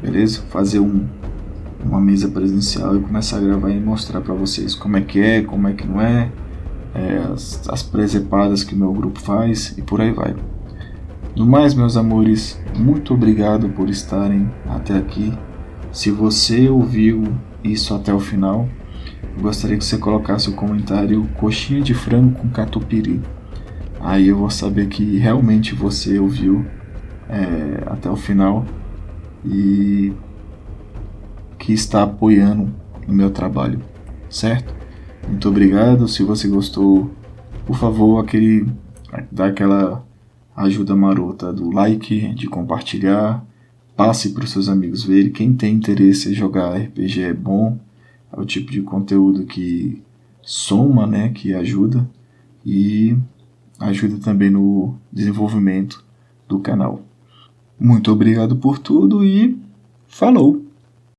beleza? Fazer um, uma mesa presencial e começar a gravar e mostrar para vocês como é que é, como é que não é, é as, as presepadas que o meu grupo faz e por aí vai. No mais, meus amores, muito obrigado por estarem até aqui. Se você ouviu isso até o final, eu gostaria que você colocasse o comentário coxinha de frango com catupiry. Aí eu vou saber que realmente você ouviu é, até o final e que está apoiando o meu trabalho, certo? Muito obrigado. Se você gostou, por favor, aquele, dá aquela ajuda marota do like, de compartilhar, passe para os seus amigos verem. Quem tem interesse em jogar R P G é bom, é o tipo de conteúdo que soma, né, que ajuda e ajuda também no desenvolvimento do canal. Muito obrigado por tudo e falou!